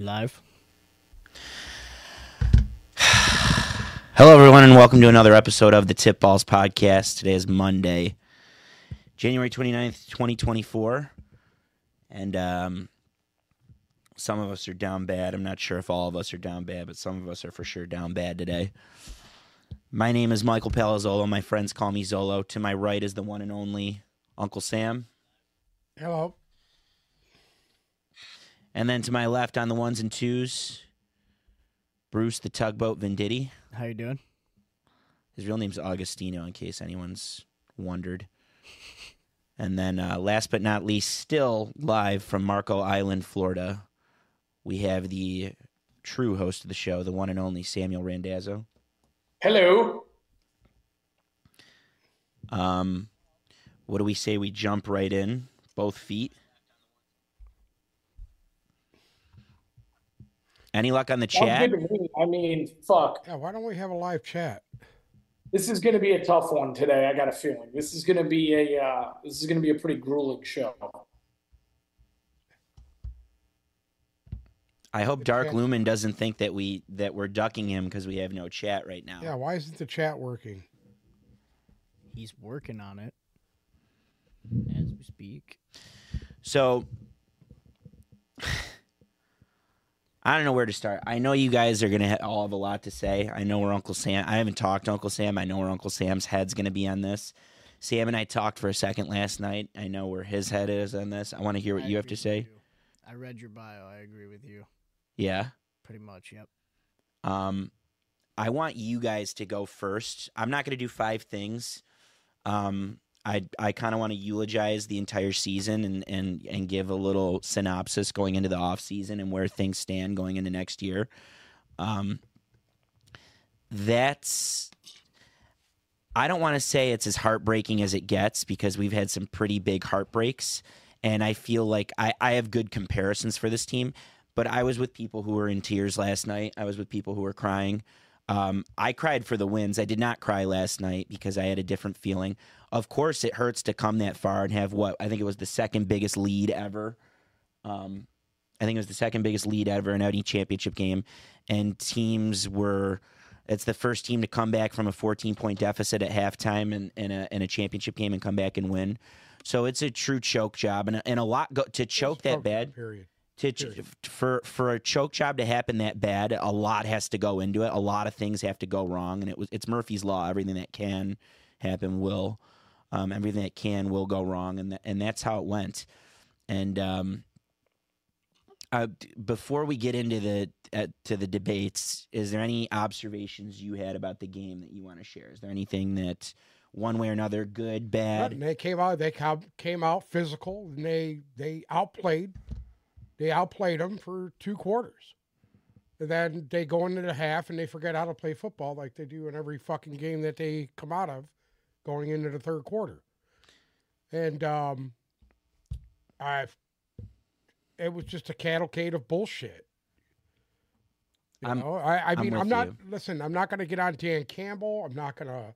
You're live. Hello, everyone, and welcome to another episode of the Tip Balls Podcast. Today is Monday, January 29th, 2024, and some of us are down bad. I'm not sure if all of us are down bad, but some of us are for sure down bad today. My name is Michael Palazzolo. My friends call me Zolo. To my right is the one and only Uncle Sam. Hello. And then to my left on the ones and twos, Bruce the Tugboat Venditti. How you doing? His real name's Augustino, in case anyone's wondered. And then last but not least, still live from Marco Island, Florida, we have the true host of the show, the one and only Samuel Randazzo. Hello. What do we say? We jump right in, both feet. Any luck on the chat? I mean, fuck. Yeah, why don't we have a live chat? This is going to be a tough one today. I got a feeling this is going to be a pretty grueling show. I hope Dark Lumen doesn't think that we're ducking him because we have no chat right now. Yeah, why isn't the chat working? He's working on it as we speak. So I don't know where to start. I know you guys are going to all have a lot to say. I know where Uncle Sam. I haven't talked to Uncle Sam. I know where Uncle Sam's head's going to be on this. Sam and I talked for a second last night. I know where his head is on this. I want to hear what you have to say. I read your bio. I agree with you. Yeah. Pretty much, yep. I want you guys to go first. I'm not going to do five things. I kind of want to eulogize the entire season and give a little synopsis going into the off season and where things stand going into next year. I don't want to say it's as heartbreaking as it gets because we've had some pretty big heartbreaks, and I feel like I have good comparisons for this team. But I was with people who were in tears last night. I was with people who were crying. I cried for the wins. I did not cry last night because I had a different feeling. Of course, it hurts to come that far and have what I think it was the second biggest lead ever. In any championship game. And teams were – it's the first team to come back from a 14-point deficit at halftime in a championship game and come back and win. So it's a true choke job. And a lot to choke that bad. Period. For a choke job to happen that bad, a lot has to go into it. A lot of things have to go wrong, and it's Murphy's Law. Everything that can happen will, everything that can will go wrong, and that's how it went. And before we get into the debates, is there any observations you had about the game that you want to share? Is there anything that one way or another, good, bad? And they came out physical, and they outplayed. They outplayed them for two quarters. And then they go into the half and they forget how to play football like they do in every fucking game that they come out of going into the third quarter. And it was just a cavalcade of bullshit. I'm not going to get on Dan Campbell. I'm not going to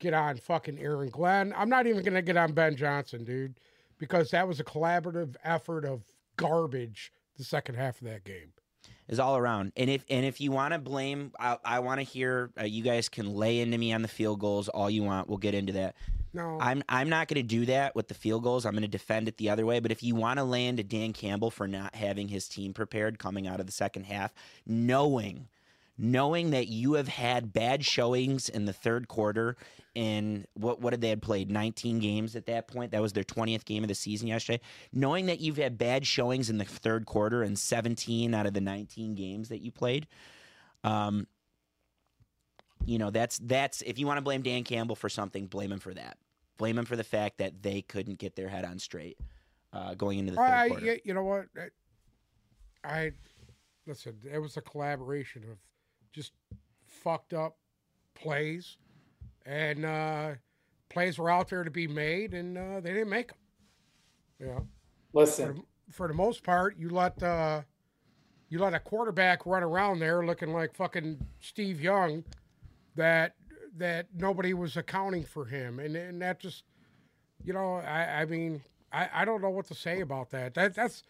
get on fucking Aaron Glenn. I'm not even going to get on Ben Johnson, dude, because that was a collaborative effort of garbage the second half of that game. Is all around. And if you want to blame, I want to hear, you guys can lay into me on the field goals all you want. We'll get into that. No. I'm not going to do that with the field goals. I'm going to defend it the other way. But if you want to lay into Dan Campbell for not having his team prepared coming out of the second half, knowing that you have had bad showings in the third quarter in what did they had played 19 games at that point? That was their 20th game of the season yesterday. Knowing that you've had bad showings in the third quarter in 17 out of the 19 games that you played, that's if you want to blame Dan Campbell for something, blame him for that. Blame him for the fact that they couldn't get their head on straight going into the third quarter. You know what? Listen, it was a collaboration of just fucked up plays, and plays were out there to be made, and they didn't make them. Yeah. You know? Listen, for the most part, you let a quarterback run around there looking like fucking Steve Young, that nobody was accounting for him, and that just, I mean, I don't know what to say about that. That's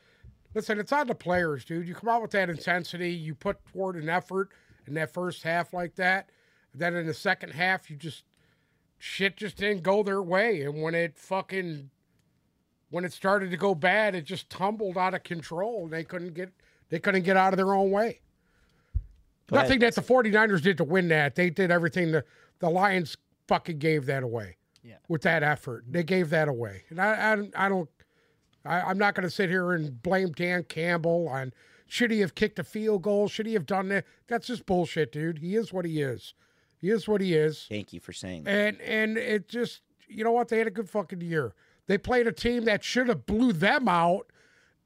Listen, it's on the players, dude. You come out with that intensity, you put forward an effort in that first half like that. Then in the second half, you just shit just didn't go their way. And when it fucking started to go bad, it just tumbled out of control. They couldn't get out of their own way. But nothing that the 49ers did to win that. They did everything. The Lions fucking gave that away. Yeah. With that effort. They gave that away. And I'm not going to sit here and blame Dan Campbell on should he have kicked a field goal? Should he have done that? That's just bullshit, dude. He is what he is. He is what he is. Thank you for saying that. And it just, you know what? They had a good fucking year. They played a team that should have blew them out,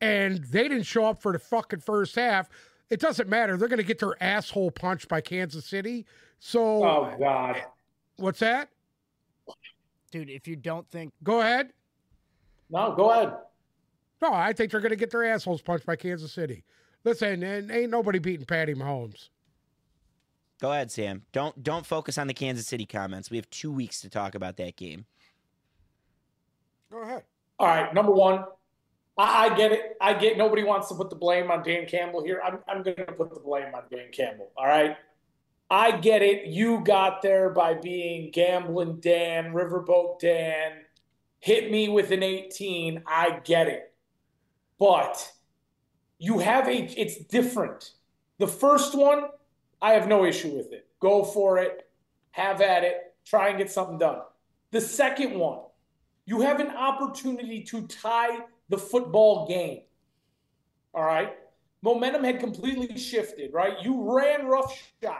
and they didn't show up for the fucking first half. It doesn't matter. They're going to get their asshole punched by Kansas City. So, oh, God. What's that? Dude, if you don't think. Go ahead. No, go ahead. No, I think they're going to get their assholes punched by Kansas City. Listen, and ain't nobody beating Patty Mahomes. Go ahead, Sam. Don't focus on the Kansas City comments. We have 2 weeks to talk about that game. Go ahead. All right, number one, I get it. I get nobody wants to put the blame on Dan Campbell here. I'm going to put the blame on Dan Campbell, all right? I get it. You got there by being Gambling Dan, Riverboat Dan, hit me with an 18. I get it. But you have it's different. The first one, I have no issue with it. Go for it. Have at it. Try and get something done. The second one, you have an opportunity to tie the football game. All right? Momentum had completely shifted, right? You ran roughshod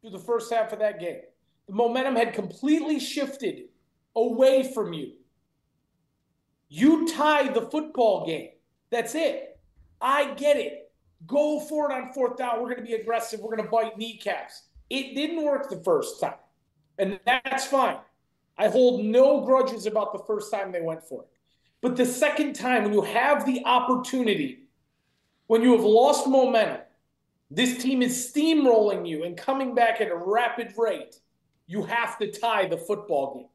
through the first half of that game. The momentum had completely shifted away from you. You tie the football game. That's it. I get it. Go for it on fourth down. We're going to be aggressive. We're going to bite kneecaps. It didn't work the first time, and that's fine. I hold no grudges about the first time they went for it. But the second time, when you have the opportunity, when you have lost momentum, this team is steamrolling you and coming back at a rapid rate, you have to tie the football game.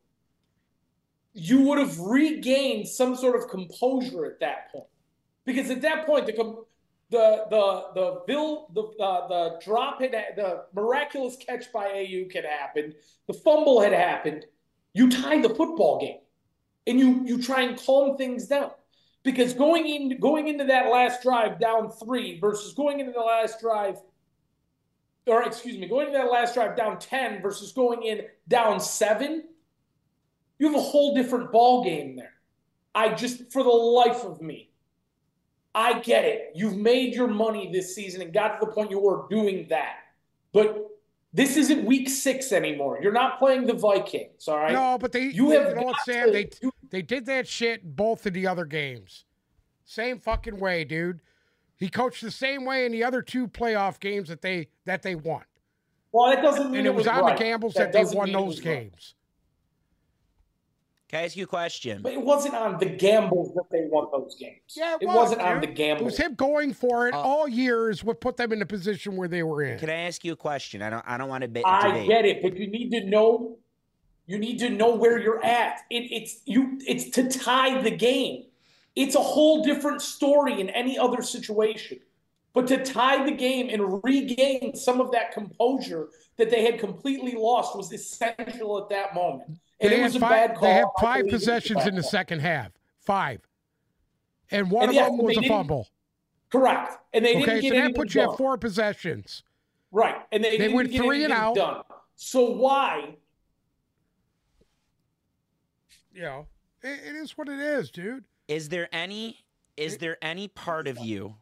You would have regained some sort of composure at that point. Because at that point, the drop had, the miraculous catch by Ayuk had happened. The fumble had happened. You tie the football game, and you try and calm things down, because going into that last drive down three versus going into that last drive down 10 versus going in down 7, you have a whole different ball game there. I just, for the life of me, I get it. You've made your money this season and got to the point you were doing that. But this isn't week 6 anymore. You're not playing the Vikings, all right? No, but they did that shit in both of the other games. Same fucking way, dude. He coached the same way in the other 2 playoff games that they won. Well, that doesn't mean it was on the Campbells that they won those games. Can I ask you a question? But it wasn't on the Gambles that they won those games. Yeah, it wasn't on the Gambles. It was him going for it all year is what put them in the position where they were in. Can I ask you a question? I don't want to debate. I get it, but you need to know where you're at. It's to tie the game. It's a whole different story in any other situation. But to tie the game and regain some of that composure that they had completely lost was essential at that moment. And it was a bad call. They had 5 possessions in the second half. 5. And one of them was a fumble. Correct. And they didn't get anything done. Okay, so that puts you at 4 possessions. Right. And they didn't get anything done. So why? You know, it is what it is, dude. Is there any part of you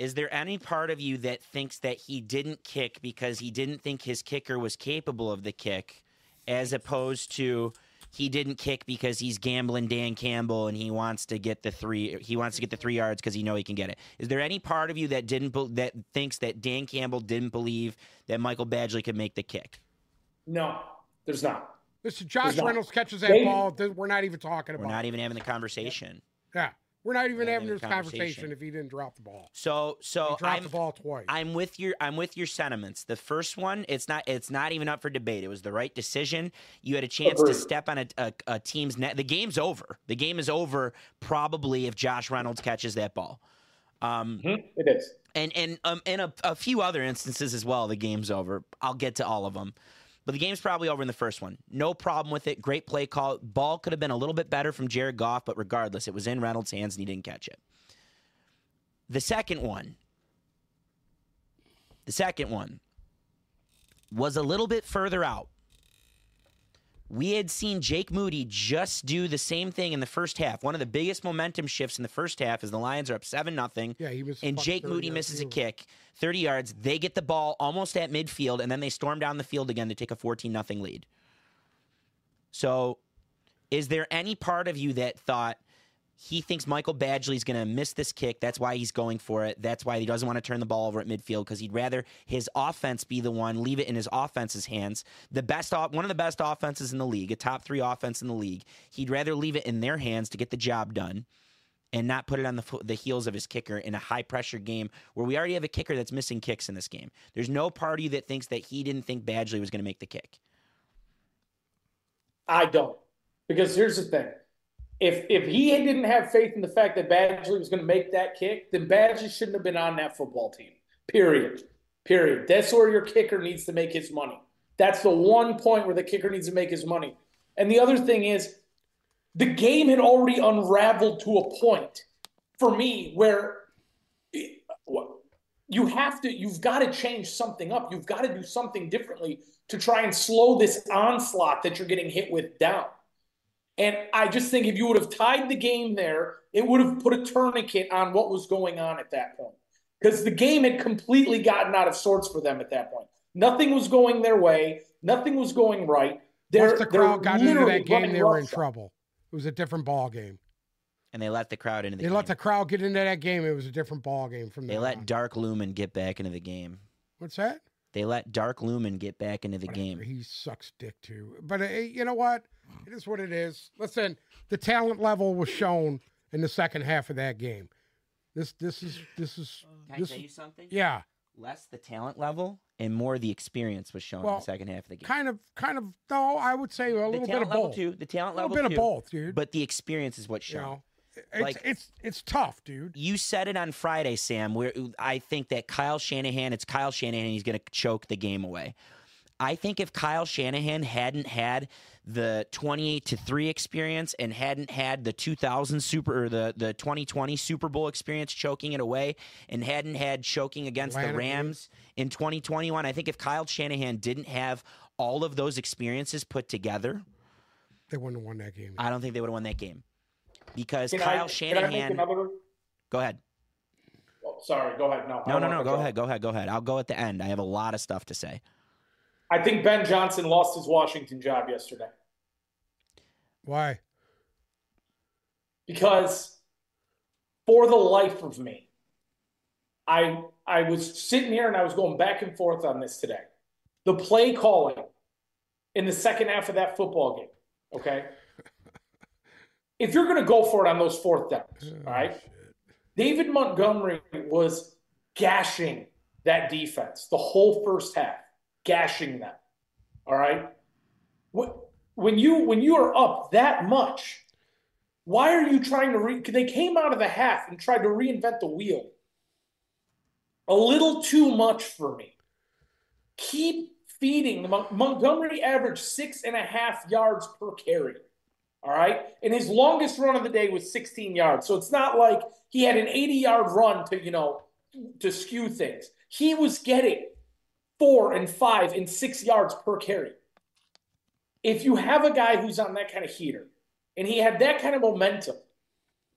that thinks that he didn't kick because he didn't think his kicker was capable of the kick, as opposed to he didn't kick because he's Gambling Dan Campbell and he wants to get the 3. He wants to get the 3 yards because he know he can get it. Is there any part of you that thinks that Dan Campbell didn't believe that Michael Badgley could make the kick? No, there's not. Listen, Josh Reynolds catches that ball. We're not even talking about it. We're not even having the conversation. Yeah. We're not even having this conversation if he didn't drop the ball. So I'm the ball twice. I'm with your sentiments. The first one, it's not even up for debate. It was the right decision. You had a chance to step on a team's net. The game's over. The game is over probably if Josh Reynolds catches that ball. It is. And a few other instances as well. The game's over. I'll get to all of them. But the game's probably over in the first one. No problem with it. Great play call. Ball could have been a little bit better from Jared Goff, but regardless, it was in Reynolds' hands and he didn't catch it. The second one was a little bit further out. We had seen Jake Moody just do the same thing in the first half. One of the biggest momentum shifts in the first half is the Lions are up 7-0. Yeah, and Jake Moody misses a kick, 30 yards. They get the ball almost at midfield, and then they storm down the field again to take a 14-0 lead. So is there any part of you that thought he thinks Michael Badgley's going to miss this kick? That's why he's going for it. That's why he doesn't want to turn the ball over at midfield, because he'd rather his offense be the one, leave it in his offense's hands. One of the best offenses in the league, a top 3 offense in the league. He'd rather leave it in their hands to get the job done and not put it on the heels of his kicker in a high-pressure game where we already have a kicker that's missing kicks in this game. There's no party that thinks that he didn't think Badgley was going to make the kick. I don't, because here's the thing. If he didn't have faith in the fact that Badgley was going to make that kick, then Badgley shouldn't have been on that football team, period. That's where your kicker needs to make his money. That's the one point where the kicker needs to make his money. And the other thing is, the game had already unraveled to a point for me where you've got to change something up. You've got to do something differently to try and slow this onslaught that you're getting hit with down. And I just think if you would have tied the game there, it would have put a tourniquet on what was going on at that point. Because the game had completely gotten out of sorts for them at that point. Nothing was going their way. Nothing was going right. Once the crowd got into that game, they were in trouble. It was a different ball game. And they let the crowd into the game. They let the crowd get into that game. It was a different ball game from there. They let Dark Lumen get back into the game. What's that? They let Dark Lumen get back into the game. He sucks dick, too. But you know what? It is what it is. Listen, the talent level was shown in the second half of that game. This is. Can I tell you something? Yeah. Less the talent level and more the experience was shown in the second half of the game. Kind of. No, I would say a little bit of both. The talent level, too. A little bit of both, dude. But the experience is what's shown. You know? It's tough, dude. You said it on Friday, Sam, where I think that Kyle Shanahan, he's going to choke the game away. I think if Kyle Shanahan hadn't had the 28-3 experience and hadn't had the 2020 Super Bowl experience choking it away and hadn't had choking against the Rams in 2021, I think if Kyle Shanahan didn't have all of those experiences put together, they wouldn't have won that game. I don't think they would have won that game. Because Kyle Shanahan. Can I make another one? Go ahead. Oh, sorry, go ahead. No. Go ahead. I'll go at the end. I have a lot of stuff to say. I think Ben Johnson lost his Washington job yesterday. Why? Because for the life of me, I was sitting here and I was going back and forth on this today. The play calling in the second half of that football game, okay? If you're going to go for it on those fourth downs, all right? David Montgomery was gashing that defense the whole first half, gashing them, all right? When you are up that much, why are you trying to they came out of the half and tried to reinvent the wheel. A little too much for me. Keep feeding. Montgomery averaged 6.5 yards per carry. All right. And his longest run of the day was 16 yards. So it's not like he had an 80-yard run to skew things. He was getting 4 and 5 and 6 yards per carry. If you have a guy who's on that kind of heater and he had that kind of momentum,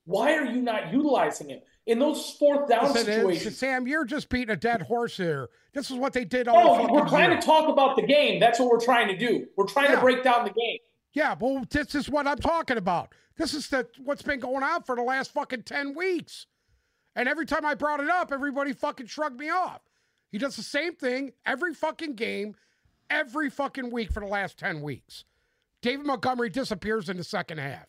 why are you not utilizing him in those fourth down situations? Sam, you're just beating a dead horse here. This is what they did all the time. We're trying to talk about the game. That's what we're trying to do. We're trying to break down the game. Yeah, well, this is what I'm talking about. This is what's been going on for the last fucking 10 weeks. And every time I brought it up, everybody fucking shrugged me off. He does the same thing every fucking game, every fucking week for the last 10 weeks. David Montgomery disappears in the second half.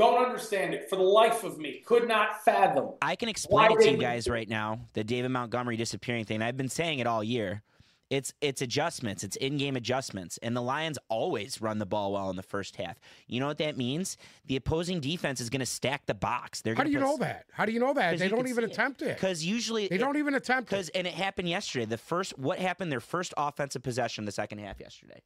Don't understand it for the life of me. Could not fathom. I can explain it to you guys right now, the David Montgomery disappearing thing. I've been saying it all year. It's adjustments. It's in-game adjustments. And the Lions always run the ball well in the first half. You know what that means? The opposing defense is going to stack the box. How do you know that? How do you know that? They don't even attempt it. Because usually they don't even attempt it. And it happened yesterday. What happened? Their first offensive possession of the second half yesterday.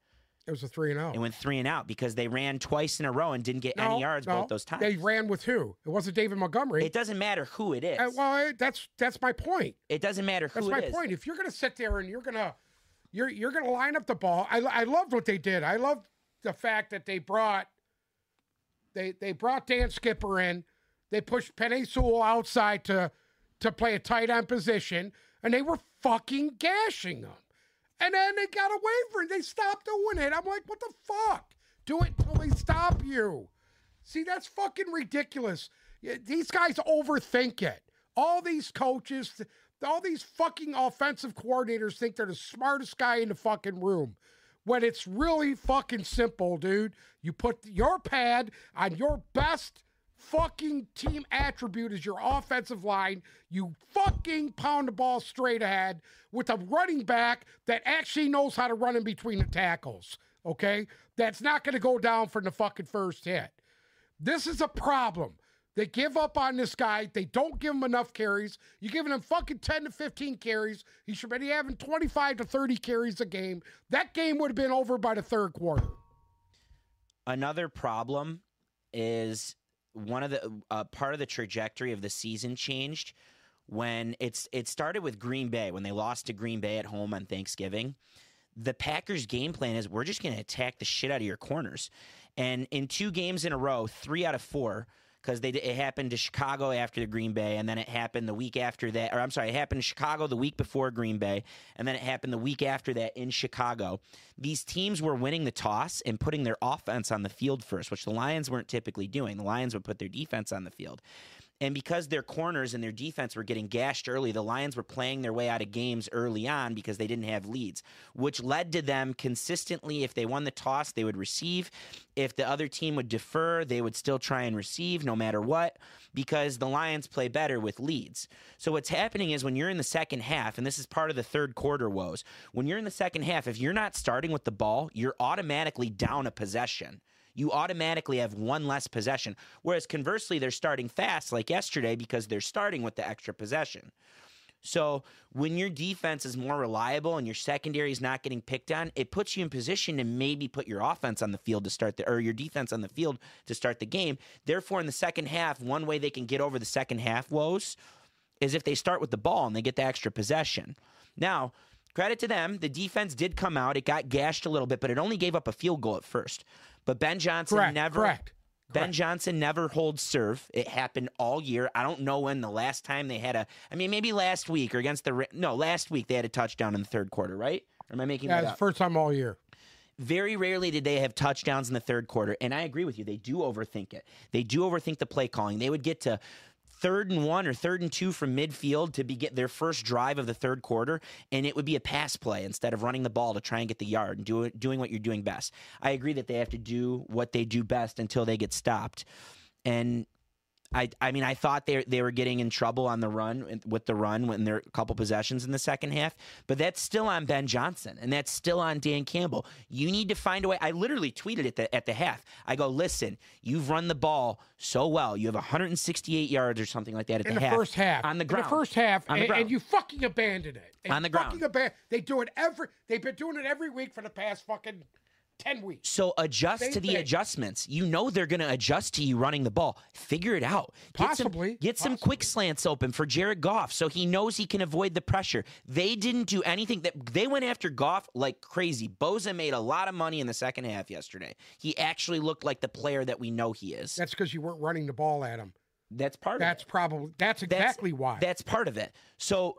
It was a 3-and-out. It went 3-and-out because they ran twice in a row and didn't get any yards both those times. They ran with who? It wasn't David Montgomery. It doesn't matter who it is. That's my point. It doesn't matter who it is. That's my point. If you're going to sit there and you're going to line up the ball, I loved what they did. I loved the fact that they brought Dan Skipper in. They pushed Penei Sewell outside to play a tight end position, and they were fucking gashing them. And then they got away from it. They stopped doing it. I'm like, what the fuck? Do it until they stop you. See, that's fucking ridiculous. These guys overthink it. All these coaches, all these fucking offensive coordinators think they're the smartest guy in the fucking room. When it's really fucking simple, dude. You put your pad on your best fucking team attribute is your offensive line. You fucking pound the ball straight ahead with a running back that actually knows how to run in between the tackles, okay? That's not going to go down from the fucking first hit. This is a problem. They give up on this guy. They don't give him enough carries. You're giving him fucking 10 to 15 carries. He should be having 25 to 30 carries a game. That game would have been over by the third quarter. Another problem is one of the part of the trajectory of the season changed when it started with Green Bay, when they lost to Green Bay at home on Thanksgiving. The Packers' game plan is we're just going to attack the shit out of your corners, and in 2 games in a row, 3 out of 4, because it happened to Chicago after the Green Bay, and then it happened the week after that. Or I'm sorry, it happened to Chicago the week before Green Bay, and then it happened the week after that in Chicago. These teams were winning the toss and putting their offense on the field first, which the Lions weren't typically doing. The Lions would put their defense on the field. And because their corners and their defense were getting gashed early, the Lions were playing their way out of games early on because they didn't have leads, which led to them consistently, if they won the toss, they would receive. If the other team would defer, they would still try and receive no matter what, because the Lions play better with leads. So what's happening is when you're in the second half, and this is part of the third quarter woes, when you're in the second half, if you're not starting with the ball, you're automatically down a possession. You automatically have one less possession. Whereas conversely, they're starting fast like yesterday because they're starting with the extra possession. So when your defense is more reliable and your secondary is not getting picked on, it puts you in position to maybe put your offense on the field to start or your defense on the field to start the game. Therefore, in the second half, one way they can get over the second half woes is if they start with the ball and they get the extra possession. Now, credit to them, the defense did come out. It got gashed a little bit, but it only gave up a field goal at first. But Ben Johnson Johnson never holds serve. It happened all year. I don't know when the last time they had maybe last week or against last week they had a touchdown in the third quarter, right? Or am I making that up? It's the first time all year. Very rarely did they have touchdowns in the third quarter, and I agree with you. They do overthink it. They do overthink the play calling. They would get to 3rd and 1 or 3rd and 2 from midfield to get their first drive of the third quarter, and it would be a pass play instead of running the ball to try and get the yard and doing what you're doing best. I agree that they have to do what they do best until they get stopped. And I thought they were getting in trouble on the run with the run when there were a couple possessions in the second half, but that's still on Ben Johnson and that's still on Dan Campbell. You need to find a way. I literally tweeted at the half. I go, listen, you've run the ball so well. You have 168 yards or something like that at the half. In the first half. On the ground. In the first half, and you fucking abandoned it. And on the ground. They do it they've been doing it every week for the past fucking 10 weeks. So adjust to the adjustments. You know they're going to adjust to you running the ball. Figure it out. Get some quick slants open for Jared Goff so he knows he can avoid the pressure. They didn't do anything. They went after Goff like crazy. Boza made a lot of money in the second half yesterday. He actually looked like the player that we know he is. That's because you weren't running the ball at him. That's exactly why. That's part of it. So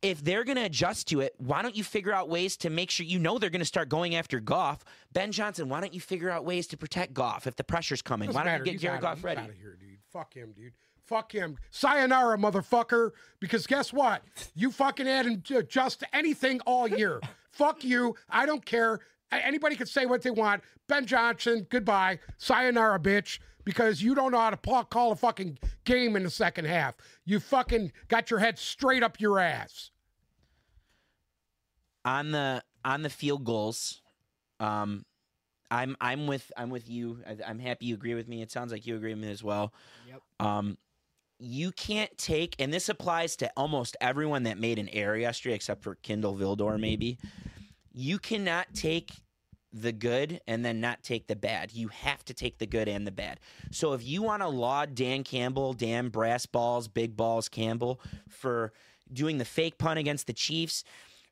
if they're going to adjust to it, why don't you figure out ways to make sure you know they're going to start going after Goff? Ben Johnson, why don't you figure out ways to protect Goff if the pressure's coming? Why don't you get Jared Goff ready? He's out of here, dude. Fuck him, dude. Fuck him. Sayonara, motherfucker, because guess what? You fucking hadn't adjust to anything all year. Fuck you. I don't care. Anybody can say what they want. Ben Johnson, goodbye. Sayonara, bitch. because you don't know how to call a fucking game in the second half. You fucking got your head straight up your ass. On the field goals, I'm with you. I'm happy you agree with me. It sounds like you agree with me as well. Yep. You can't take, and this applies to almost everyone that made an error yesterday, except for Kendall Vildor maybe. You cannot take the good and then not take the bad. You have to take the good and the bad. So if you want to laud Dan Campbell, Dan Brass Balls, Big Balls Campbell, for doing the fake punt against the Chiefs,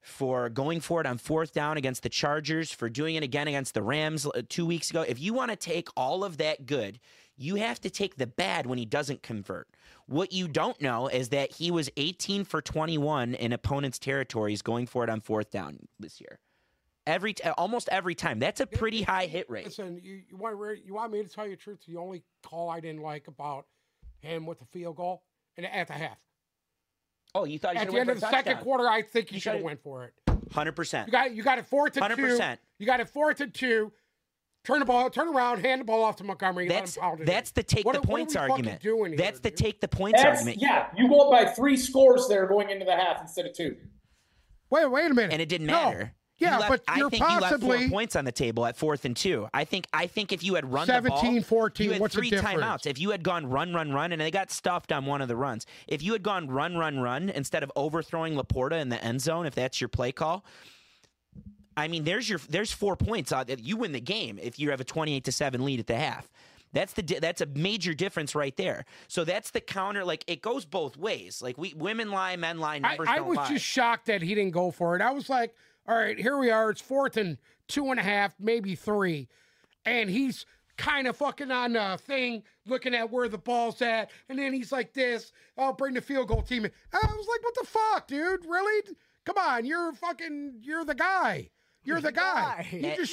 for going for it on fourth down against the Chargers, for doing it again against the Rams 2 weeks ago, if you want to take all of that good, you have to take the bad when he doesn't convert. What you don't know is that he was 18 for 21 in opponents' territories going for it on fourth down this year. Almost every time. That's a pretty high hit rate. Listen, you want me to tell you the truth? The only call I didn't like about him with the field goal and at the half. Oh, you thought he should have went for it? At the end of the second quarter, I think he should have went for it. 100%. You got it 4-2. 100%. You got it 4-2. Turn around, hand the ball off to Montgomery. That's the take the points argument. That's the take the points argument. Yeah, you go up by 3 scores there going into the half instead of 2. Wait a minute. And it didn't matter. Yeah, but you're possibly... you left 4 points on the table at 4th and 2. I think if you had run the ball... 17-14, what's the difference? You had 3 timeouts. If you had gone run, run, run, and they got stuffed on one of the runs. If you had gone run, run, run, instead of overthrowing Laporta in the end zone, if that's your play call, I mean, there's 4 points. You win the game if you have a 28-7 lead at the half. That's a major difference right there. So that's the counter. Like, it goes both ways. Like, women lie, men lie, numbers don't lie. I was just shocked that he didn't go for it. I was like... all right, here we are. It's 4th and 2.5, maybe 3. And he's kind of fucking on a thing, looking at where the ball's at. And then he's like this, I'll bring the field goal team in. I was like, what the fuck, dude? Really? Come on, you're the guy. You're the guy. You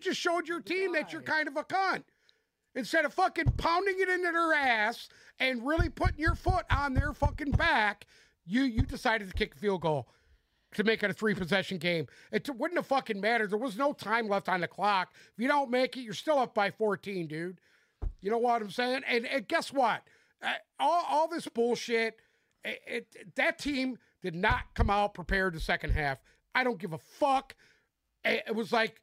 just showed your team that you're kind of a cunt. Instead of fucking pounding it into their ass and really putting your foot on their fucking back, you decided to kick a field goal to make it a 3-possession game. It wouldn't have fucking mattered. There was no time left on the clock. If you don't make it, you're still up by 14, dude. You know what I'm saying? And guess what? All this bullshit, that team did not come out prepared the second half. I don't give a fuck. It was like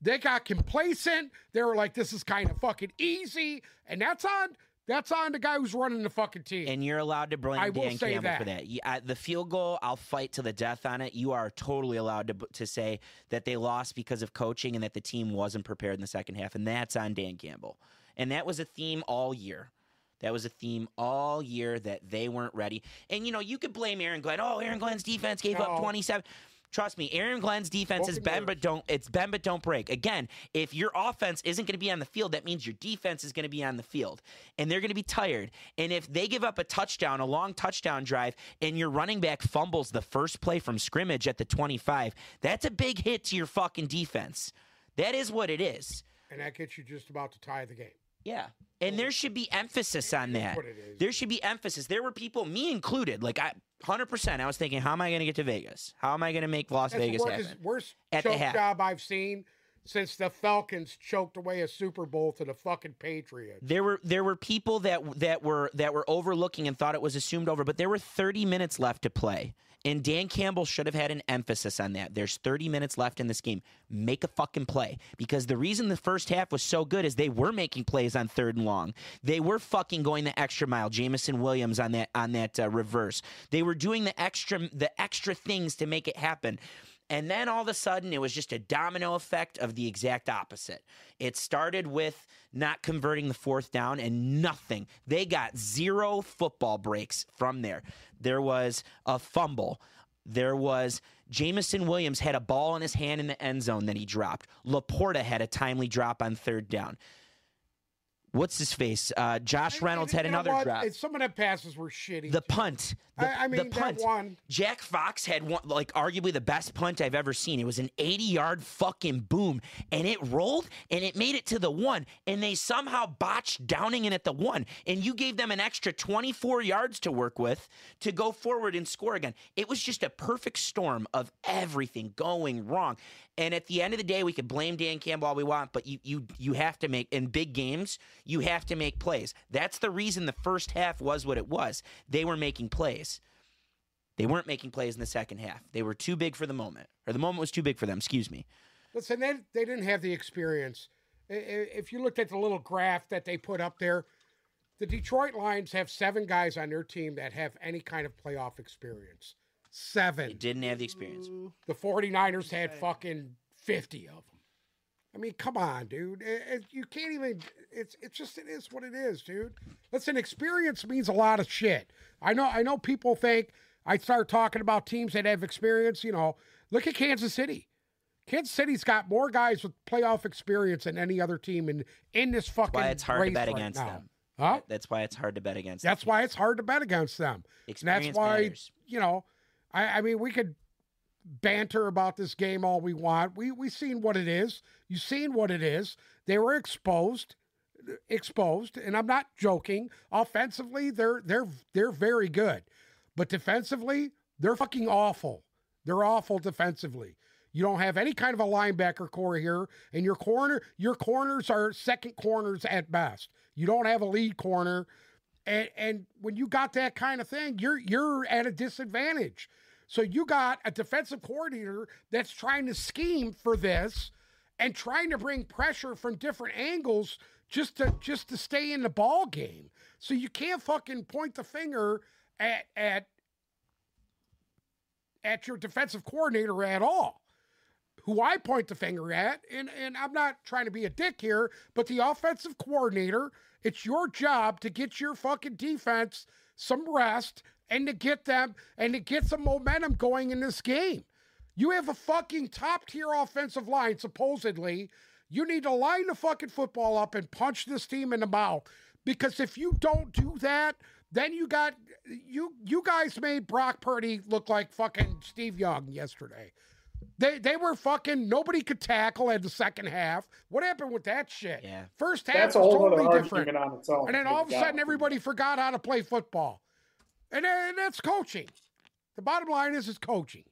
they got complacent. They were like, this is kind of fucking easy. And that's on the guy who's running the fucking team. And you're allowed to blame Dan Campbell for that. The field goal, I'll fight to the death on it. You are totally allowed to say that they lost because of coaching and that the team wasn't prepared in the second half, and that's on Dan Campbell. And that was a theme all year. That was a theme all year that they weren't ready. And, you know, you could blame Aaron Glenn. Oh, Aaron Glenn's defense gave up 27. Trust me, Aaron Glenn's defense is bend but don't break. Again, if your offense isn't going to be on the field, that means your defense is going to be on the field. And they're going to be tired. And if they give up a touchdown, a long touchdown drive, and your running back fumbles the first play from scrimmage at the 25, that's a big hit to your fucking defense. That is what it is. And that gets you just about to tie the game. Yeah. And there should be emphasis on that. There should be emphasis. There were people, me included, like 100%. I was thinking, how am I going to get to Vegas? How am I going to make Las Vegas happen? That's the worst choke job I've seen since the Falcons choked away a Super Bowl to the fucking Patriots. There were people that were overlooking and thought it was assumed over, but there were 30 minutes left to play. And Dan Campbell should have had an emphasis on that. There's 30 minutes left in this game. Make a fucking play. Because the reason the first half was so good is they were making plays on 3rd and long. They were fucking going the extra mile. Jamison Williams on that reverse. They were doing the extra things to make it happen. And then all of a sudden, it was just a domino effect of the exact opposite. It started with not converting the 4th down and nothing. They got 0 football breaks from there. There was a fumble. There was Jamison Williams had a ball in his hand in the end zone that he dropped. Laporta had a timely drop on 3rd down. What's his face? Josh Reynolds had another drop. Some of the passes were shitty. The punt. The punt. That one. Jack Fox had one, like arguably the best punt I've ever seen. It was an 80-yard fucking boom, and it rolled, and it made it to the 1, and they somehow botched downing it at the 1, and you gave them an extra 24 yards to work with to go forward and score again. It was just a perfect storm of everything going wrong. And at the end of the day, we could blame Dan Campbell all we want, but you have to make, in big games – you have to make plays. That's the reason the first half was what it was. They were making plays. They weren't making plays in the second half. They were too big for the moment, or the moment was too big for them, excuse me. Listen, they didn't have the experience. If you looked at the little graph that they put up there, the Detroit Lions have 7 guys on their team that have any kind of playoff experience. 7. They didn't have the experience. The 49ers had fucking 50 of them. I mean, come on, dude. You can't even – it's just – it is what it is, dude. Listen, experience means a lot of shit. I know people think I start talking about teams that have experience. You know, look at Kansas City. Kansas City's got more guys with playoff experience than any other team in this fucking race. That's why it's hard to bet against them. Huh? That's why it's hard to bet against them. That's why it's hard to bet against them. Experience matters. And that's why, you know, I mean, we could – banter about this game all we want. We seen what it is. You seen what it is. They were exposed, and I'm not joking. Offensively, they're very good, but defensively, they're fucking awful. They're awful defensively. You don't have any kind of a linebacker core here, and your corners are second corners at best. You don't have a lead corner, and when you got that kind of thing, you're at a disadvantage. So you got a defensive coordinator that's trying to scheme for this and trying to bring pressure from different angles just to stay in the ball game. So you can't fucking point the finger at your defensive coordinator at all. Who I point the finger at, and I'm not trying to be a dick here, but the offensive coordinator, it's your job to get your fucking defense some rest and to get them and to get some momentum going in this game. You have a fucking top-tier offensive line, supposedly. You need to line the fucking football up and punch this team in the mouth. Because if you don't do that, then you got you guys made Brock Purdy look like fucking Steve Young yesterday. They were fucking nobody could tackle in the second half. What happened with that shit? Yeah. First half that's was totally different. On its own. And then all of a sudden everybody forgot how to play football. And that's coaching. The bottom line is it's coaching.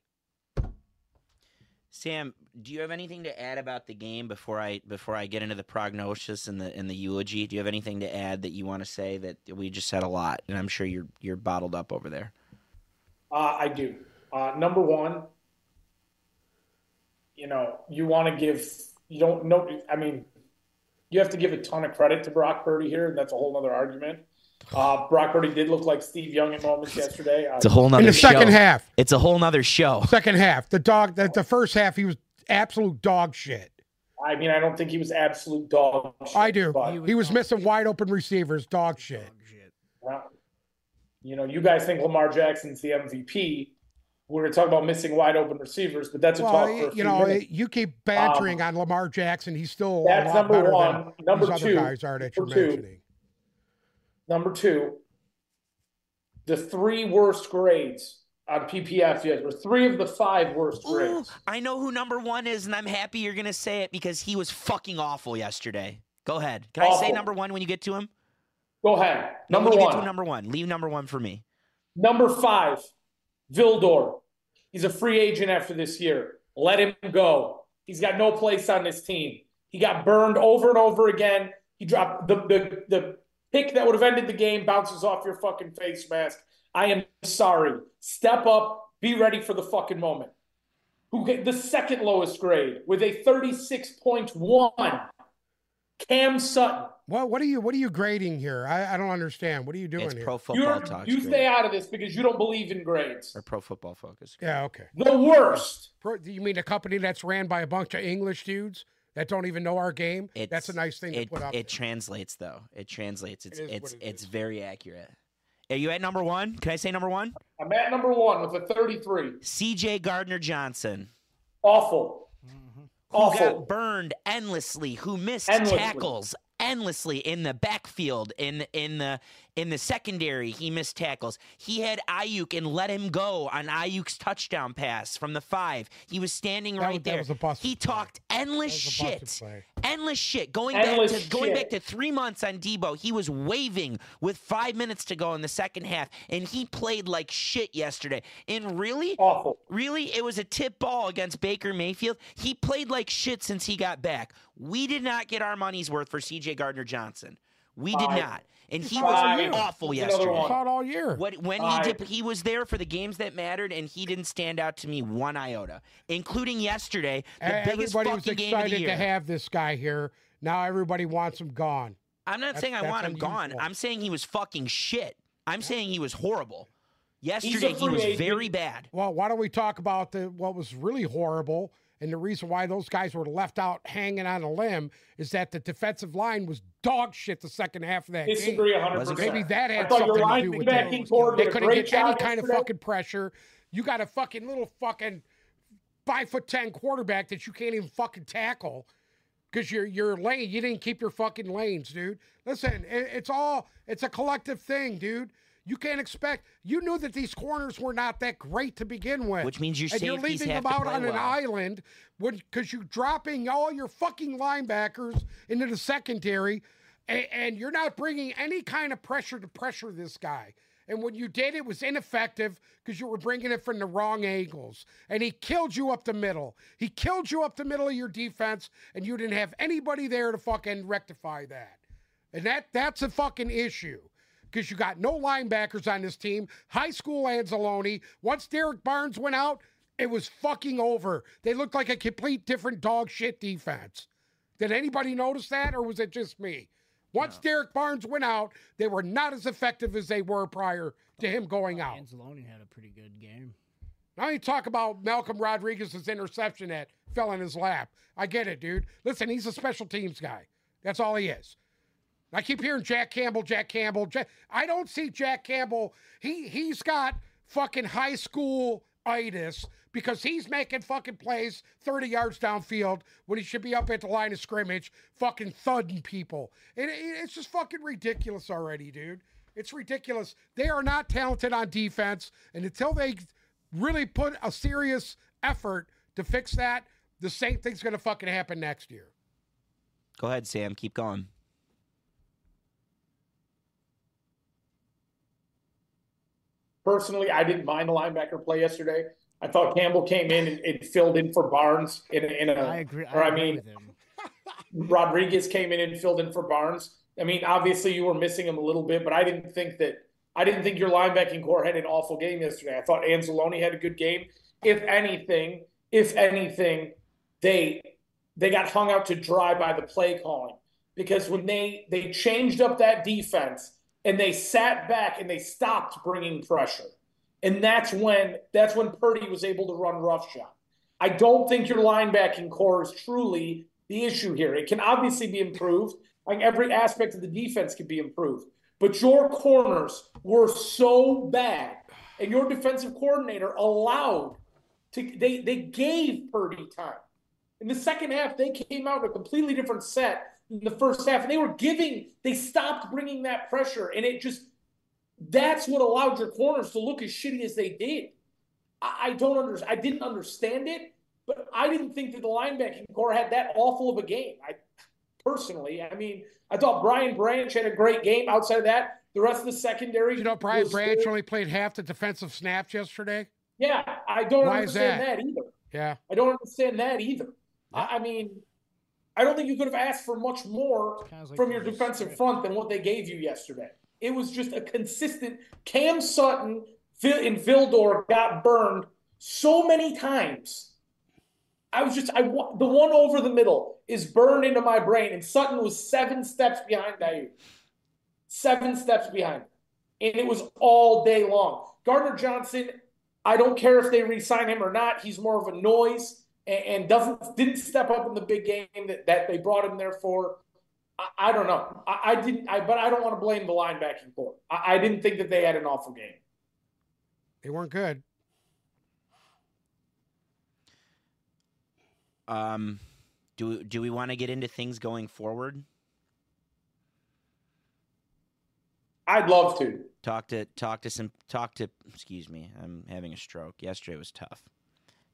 Sam, do you have anything to add about the game before I get into the prognosis and the eulogy? Do you have anything to add that you want to say that we just said a lot, and I'm sure you're bottled up over there? I do. Number one, you know, you want to give you don't know. I mean, you have to give a ton of credit to Brock Purdy here, and that's a whole other argument. Brock Purdy did look like Steve Young at moments yesterday. It's a whole nother show. In the second half. It's a whole nother show. Second half. The first half, he was absolute dog shit. I mean, I don't think he was absolute dog shit. I do. He was missing wide open receivers, dog shit. Well, you know, you guys think Lamar Jackson's the MVP. We're going to talk about missing wide open receivers, but that's a talk for a few minutes. You keep bantering on Lamar Jackson. He's still that's a lot number one. Number two, other guys aren't that you're mentioning. Number two, the 3 worst grades on PPF yet were 3 of the 5 worst grades. I know who number one is, and I'm happy you're going to say it because he was fucking awful yesterday. Go ahead. Can awful. I say number one when you get to him? Go ahead. Number one. Get to number one. Leave number one for me. Number 5, Vildor. He's a free agent after this year. Let him go. He's got no place on this team. He got burned over and over again. He dropped the pick that would have ended the game bounces off your fucking face mask. I am sorry. Step up. Be ready for the fucking moment. Who get the second lowest grade with a 36.1? Cam Sutton. What are you grading here? I don't understand. What are you doing here? It's Pro Football Talk. You stay out of this because you don't believe in grades. Or Pro Football Focus. Yeah, okay. The worst. You mean a company that's ran by a bunch of English dudes? That don't even know our game. That's a nice thing to put up. It translates, though. It translates. It's very accurate. Are you at number one? Can I say number one? I'm at number one with a 33. C.J. Gardner-Johnson. Awful. Mm-hmm. Awful. Who got burned endlessly. Who missed tackles endlessly in the backfield. In the secondary, he missed tackles. He had Ayuk and let him go on Ayuk's touchdown pass from the 5. He was standing right there. He talked endless shit. Endless shit. Going back to 3 months on Debo, he was waving with 5 minutes to go in the second half, and he played like shit yesterday. And really, awful. Really, it was a tip ball against Baker Mayfield. He played like shit since he got back. We did not get our money's worth for C.J. Gardner-Johnson. We did not. And he was awful yesterday. All year. When he was there for the games that mattered, and he didn't stand out to me one iota, including yesterday, the biggest fucking game of the year. Everybody was excited to have this guy here. Now everybody wants him gone. I'm not saying I want him gone. I'm saying he was fucking shit. I'm saying he was horrible. Yesterday, he was very bad. Well, why don't we talk about what was really horrible, and the reason why those guys were left out hanging on a limb is that the defensive line was dog shit the second half of that game. 100%. Maybe that had something to do with it. They couldn't get any kind of fucking pressure. You got a fucking little fucking 5'10" quarterback that you can't even fucking tackle because your lane, you didn't keep your fucking lanes, dude. Listen, it's a collective thing, dude. You can't expect. You knew that these corners were not that great to begin with, which means you're leaving them out on an island because you're dropping all your fucking linebackers into the secondary, and you're not bringing any kind of pressure to pressure this guy. And when you did, it was ineffective because you were bringing it from the wrong angles. And he killed you up the middle. He killed you up the middle of your defense, and you didn't have anybody there to fucking rectify that. And that's a fucking issue. Because you got no linebackers on this team. High school Anzalone. Once Derek Barnes went out, it was fucking over. They looked like a complete different dog shit defense. Did anybody notice that, or was it just me? Once Derek Barnes went out, they were not as effective as they were prior to him going out. Anzalone had a pretty good game. Now you talk about Malcolm Rodriguez's interception that fell in his lap. I get it, dude. Listen, he's a special teams guy. That's all he is. I keep hearing Jack Campbell. I don't see Jack Campbell. He's got fucking high school itis because he's making fucking plays 30 yards downfield when he should be up at the line of scrimmage fucking thudding people. It's just fucking ridiculous already, dude. It's ridiculous. They are not talented on defense, and until they really put a serious effort to fix that, the same thing's going to fucking happen next year. Go ahead, Sam. Keep going. Personally, I didn't mind the linebacker play yesterday. I thought Campbell came in and it filled in for Barnes. Rodriguez came in and filled in for Barnes. I mean, obviously you were missing him a little bit, but I didn't think your linebacking core had an awful game yesterday. I thought Anzalone had a good game. If anything, they got hung out to dry by the play calling, because when they changed up that defense, and they sat back and they stopped bringing pressure. And that's when Purdy was able to run roughshod. I don't think your linebacking core is truly the issue here. It can obviously be improved. Like every aspect of the defense can be improved. But your corners were so bad. And your defensive coordinator they gave Purdy time. In the second half, they came out with a completely different set in the first half, and they stopped bringing that pressure, and that's what allowed your corners to look as shitty as they did. I didn't understand it, but I didn't think that the linebacking core had that awful of a game. I thought Brian Branch had a great game. Outside of that, the rest of the secondary. You know, Brian Branch only played half the defensive snaps yesterday. Yeah, I don't understand that either. Yeah, I don't understand that either. I don't think you could have asked for much more from your defensive front than what they gave you yesterday. It was just a consistent. Cam Sutton and Vildor got burned so many times. The one over the middle is burned into my brain, and Sutton was 7 steps behind Ayuk. 7 steps behind. And it was all day long. Gardner Johnson, I don't care if they re-sign him or not. He's more of a noise. And didn't step up in the big game that they brought him there for. I don't know. But I don't want to blame the linebacking core. I didn't think that they had an awful game. They weren't good. Do we want to get into things going forward? I'd love to talk to. Excuse me, I'm having a stroke. Yesterday was tough.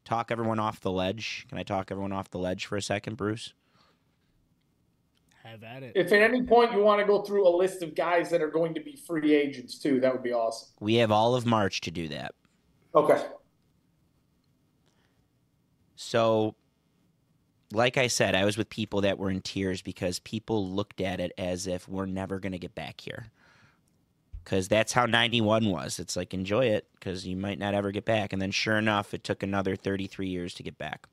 Talk everyone off the ledge. Can I talk everyone off the ledge for a second, Bruce? Have at it. If at any point you want to go through a list of guys that are going to be free agents too, that would be awesome. We have all of March to do that. Okay. So like I said, I was with people that were in tears because people looked at it as if we're never going to get back here. Because that's how 91 was. It's like, enjoy it, because you might not ever get back. And then sure enough, it took another 33 years to get back.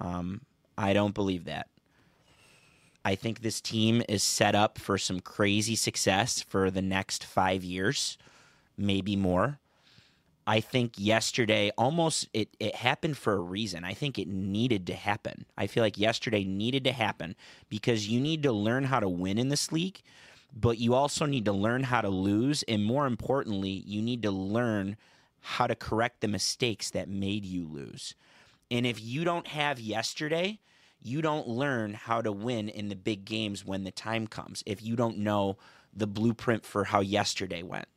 I don't believe that. I think this team is set up for some crazy success for the next 5 years, maybe more. I think yesterday almost it happened for a reason. I think it needed to happen. I feel like yesterday needed to happen because you need to learn how to win in this league, but you also need to learn how to lose. And more importantly, you need to learn how to correct the mistakes that made you lose. And if you don't have yesterday, you don't learn how to win in the big games when the time comes if you don't know the blueprint for how yesterday went.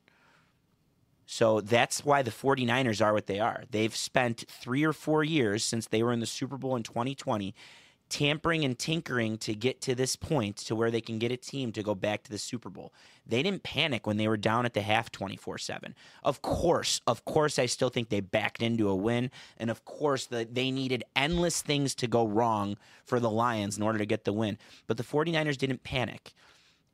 So that's why the 49ers are what they are. They've spent 3 or 4 years since they were in the Super Bowl in 2020 tampering and tinkering to get to this point to where they can get a team to go back to the Super Bowl. They didn't panic when they were down at the half 24-7. Of course, I still think they backed into a win, and of course, they needed endless things to go wrong for the Lions in order to get the win. But the 49ers didn't panic,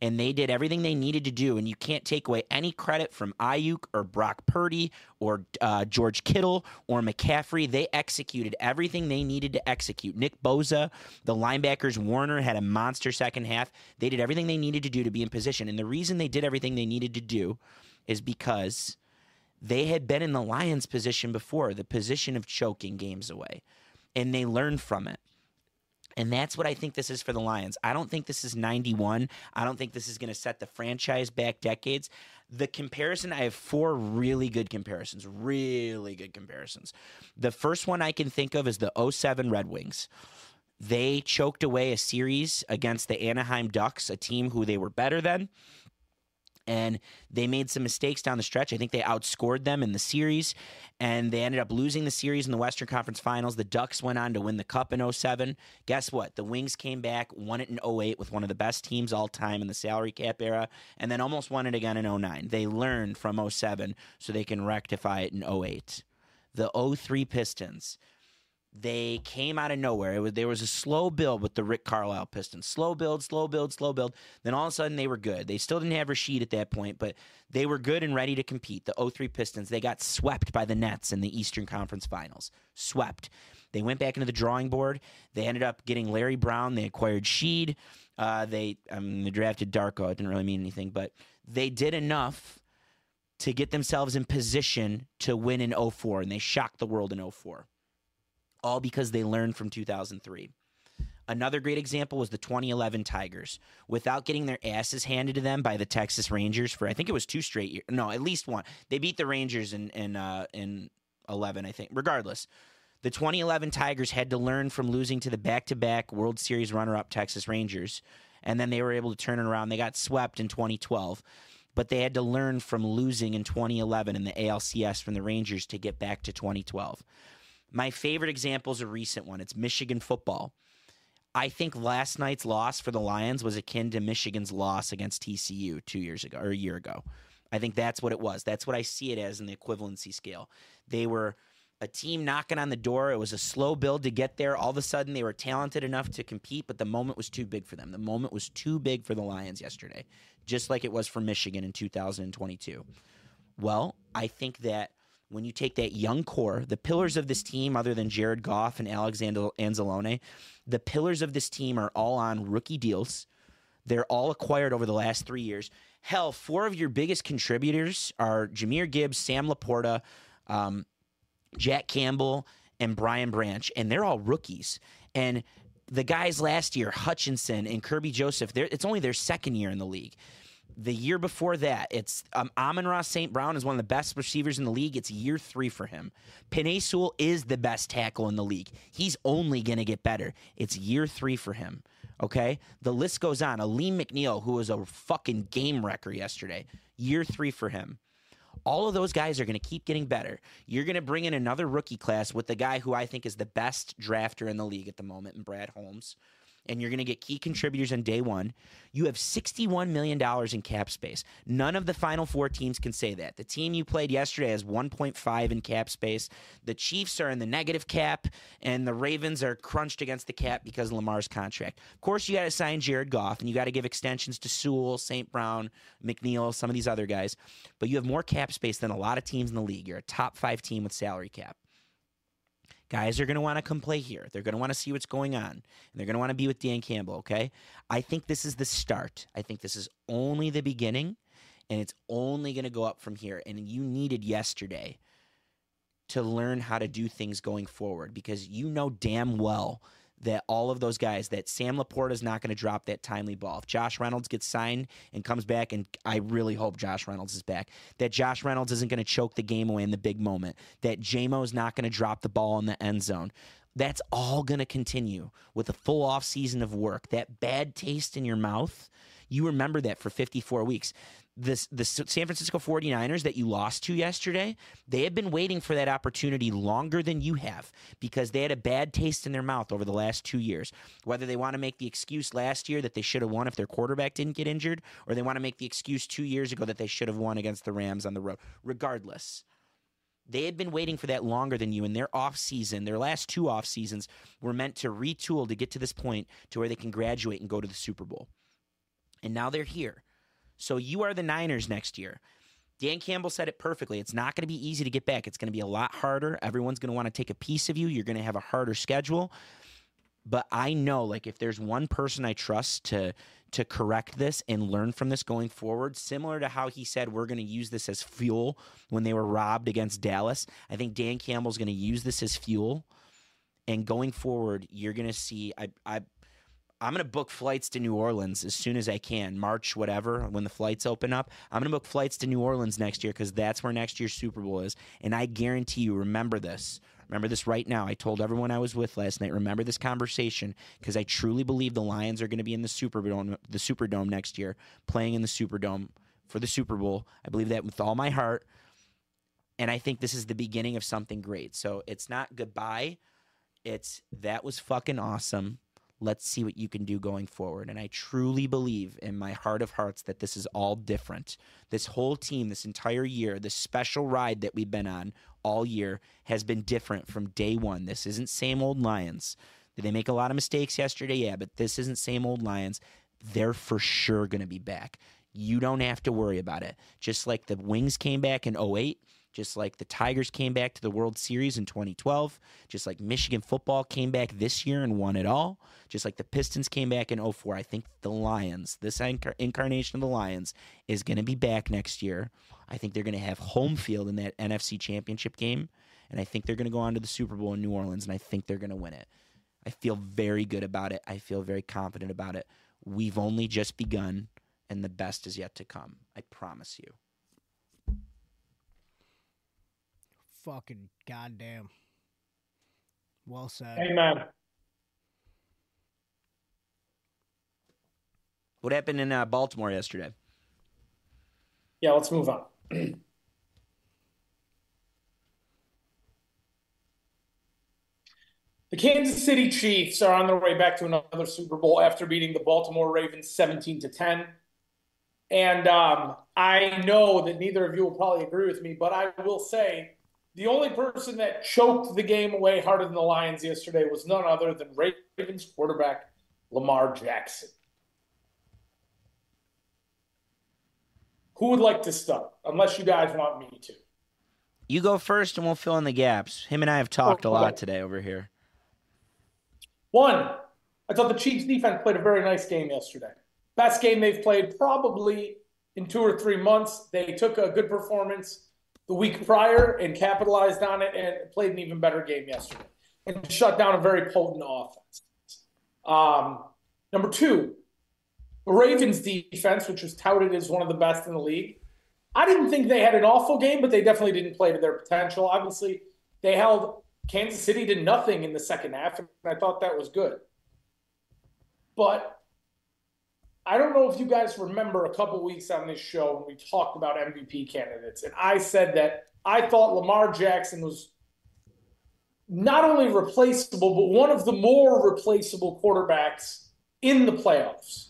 and they did everything they needed to do, and you can't take away any credit from Ayuk or Brock Purdy or George Kittle or McCaffrey. They executed everything they needed to execute. Nick Bosa, the linebackers, Warner had a monster second half. They did everything they needed to do to be in position, and the reason they did everything they needed to do is because they had been in the Lions' position before, the position of choking games away, and they learned from it. And that's what I think this is for the Lions. I don't think this is 91. I don't think this is going to set the franchise back decades. The comparison, I have four really good comparisons, The first one I can think of is the 07 Red Wings. They choked away a series against the Anaheim Ducks, a team who they were better than. And they made some mistakes down the stretch. I think they outscored them in the series, and they ended up losing the series in the Western Conference Finals. The Ducks went on to win the Cup in 07. Guess what? The Wings came back, won it in 08 with one of the best teams all time in the salary cap era, and then almost won it again in 09. They learned from 07 so they can rectify it in 08. The 03 Pistons. They came out of nowhere. There was a slow build with the Rick Carlisle Pistons. Slow build. Then all of a sudden they were good. They still didn't have Rasheed at that point, but they were good and ready to compete. The 03 Pistons, they got swept by the Nets in the Eastern Conference Finals. Swept. They went back into the drawing board. They ended up getting Larry Brown. They acquired Sheed. They drafted Darko. It didn't really mean anything, but they did enough to get themselves in position to win in 04, and they shocked the world in 04. All because they learned from 2003. Another great example was the 2011 Tigers. Without getting their asses handed to them by the Texas Rangers for, I think it was two straight years. No, at least one. They beat the Rangers in 11, I think. Regardless, the 2011 Tigers had to learn from losing to the back-to-back World Series runner-up Texas Rangers, and then they were able to turn it around. They got swept in 2012, but they had to learn from losing in 2011 in the ALCS from the Rangers to get back to 2012. My favorite example is a recent one. It's Michigan football. I think last night's loss for the Lions was akin to Michigan's loss against TCU 2 years ago or a year ago. I think that's what it was. That's what I see it as in the equivalency scale. They were a team knocking on the door. It was a slow build to get there. All of a sudden, they were talented enough to compete, but the moment was too big for them. The moment was too big for the Lions yesterday, just like it was for Michigan in 2022. Well, I think that when you take that young core, the pillars of this team, other than Jared Goff and Anzalone, the pillars of this team are all on rookie deals. They're all acquired over the last 3 years. Hell, four of your biggest contributors are Jahmyr Gibbs, Sam Laporta, Jack Campbell, and Brian Branch, and they're all rookies. And the guys last year, Hutchinson and Kirby Joseph, it's only their second year in the league. The year before that, it's Amon-Ra St. Brown is one of the best receivers in the league. It's year 3 for him. Penei Sewell is the best tackle in the league. He's only going to get better. It's year 3 for him, okay? The list goes on. Aleem McNeil, who was a fucking game wrecker yesterday, year 3 for him. All of those guys are going to keep getting better. You're going to bring in another rookie class with the guy who I think is the best drafter in the league at the moment, Brad Holmes. and you're going to get key contributors on day one, you have $61 million in cap space. None of the Final Four teams can say that. The team you played yesterday has 1.5 in cap space. The Chiefs are in the negative cap, and the Ravens are crunched against the cap because of Lamar's contract. Of course, you got to sign Jared Goff, and you got to give extensions to Sewell, St. Brown, McNeil, some of these other guys. But you have more cap space than a lot of teams in the league. You're a top 5 team with salary cap. Guys are going to want to come play here. They're going to want to see what's going on, and they're going to want to be with Dan Campbell, okay? I think this is the start. I think this is only the beginning, and it's only going to go up from here. And you needed yesterday to learn how to do things going forward, because you know damn well that all of those guys, that Sam Laporta is not going to drop that timely ball. If Josh Reynolds gets signed and comes back, and I really hope Josh Reynolds is back, that Josh Reynolds isn't going to choke the game away in the big moment, that J-Mo is not going to drop the ball in the end zone. That's all going to continue with a full off season of work. That bad taste in your mouth, you remember that for 54 weeks. The San Francisco 49ers that you lost to yesterday, they have been waiting for that opportunity longer than you have, because they had a bad taste in their mouth over the last 2 years. Whether they want to make the excuse last year that they should have won if their quarterback didn't get injured, or they want to make the excuse 2 years ago that they should have won against the Rams on the road. Regardless, they had been waiting for that longer than you, and their offseason, their last 2 off seasons, were meant to retool to get to this point to where they can graduate and go to the Super Bowl. And now they're here. So you are the Niners next year. Dan Campbell said it perfectly. It's not going to be easy to get back. It's going to be a lot harder. Everyone's going to want to take a piece of you. You're going to have a harder schedule. But I know, like, if there's one person I trust to correct this and learn from this going forward, similar to how he said we're going to use this as fuel when they were robbed against Dallas, I think Dan Campbell's going to use this as fuel. And going forward, you're going to see – I'm going to book flights to New Orleans as soon as I can, March, whatever, when the flights open up. I'm going to book flights to New Orleans next year, because that's where next year's Super Bowl is. And I guarantee you, remember this. Remember this right now. I told everyone I was with last night, remember this conversation, because I truly believe the Lions are going to be in the Superdome next year, playing in the Superdome for the Super Bowl. I believe that with all my heart. And I think this is the beginning of something great. So it's not goodbye. It's that was fucking awesome. Let's see what you can do going forward. And I truly believe in my heart of hearts that this is all different. This whole team, this entire year, this special ride that we've been on all year has been different from day one. This isn't same old Lions. Did they make a lot of mistakes yesterday? Yeah, but this isn't same old Lions. They're for sure going to be back. You don't have to worry about it. Just like the Wings came back in 2008, just like the Tigers came back to the World Series in 2012, just like Michigan football came back this year and won it all, just like the Pistons came back in 2004, I think the Lions, this incarnation of the Lions, is going to be back next year. I think they're going to have home field in that NFC Championship game, and I think they're going to go on to the Super Bowl in New Orleans, and I think they're going to win it. I feel very good about it. I feel very confident about it. We've only just begun, and the best is yet to come. I promise you. Fucking goddamn. Well said. Hey, man. What happened in Baltimore yesterday? Yeah, let's move on. The Kansas City Chiefs are on their way back to another Super Bowl after beating the Baltimore Ravens 17-10. And I know that neither of you will probably agree with me, but I will say the only person that choked the game away harder than the Lions yesterday was none other than Ravens quarterback Lamar Jackson. Who would like to start? Unless you guys want me to. You go first and we'll fill in the gaps. Him and I have talked a lot today over here. One, I thought the Chiefs defense played a very nice game yesterday. Best game they've played probably in 2 or 3 months. They took a good performance the week prior and capitalized on it and played an even better game yesterday and shut down a very potent offense. Number two, the Ravens defense, which was touted as one of the best in the league. I didn't think they had an awful game, but they definitely didn't play to their potential. Obviously, they held Kansas City to nothing in the second half, and I thought that was good. But I don't know if you guys remember a couple weeks on this show when we talked about MVP candidates, and I said that I thought Lamar Jackson was not only replaceable, but one of the more replaceable quarterbacks in the playoffs.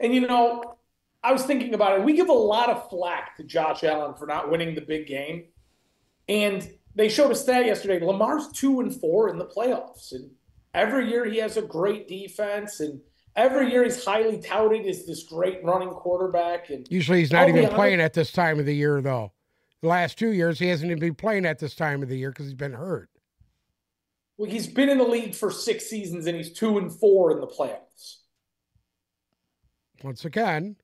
And, you know, I was thinking about it. We give a lot of flack to Josh Allen for not winning the big game. And they showed a stat yesterday. Lamar's 2-4 in the playoffs. And every year he has a great defense. And every year he's highly touted as this great running quarterback. And usually he's not even playing at this time of the year, though. The last 2 years he hasn't even been playing at this time of the year because he's been hurt. Well, he's been in the league for 6 seasons, and he's 2-4 in the playoffs. Once again,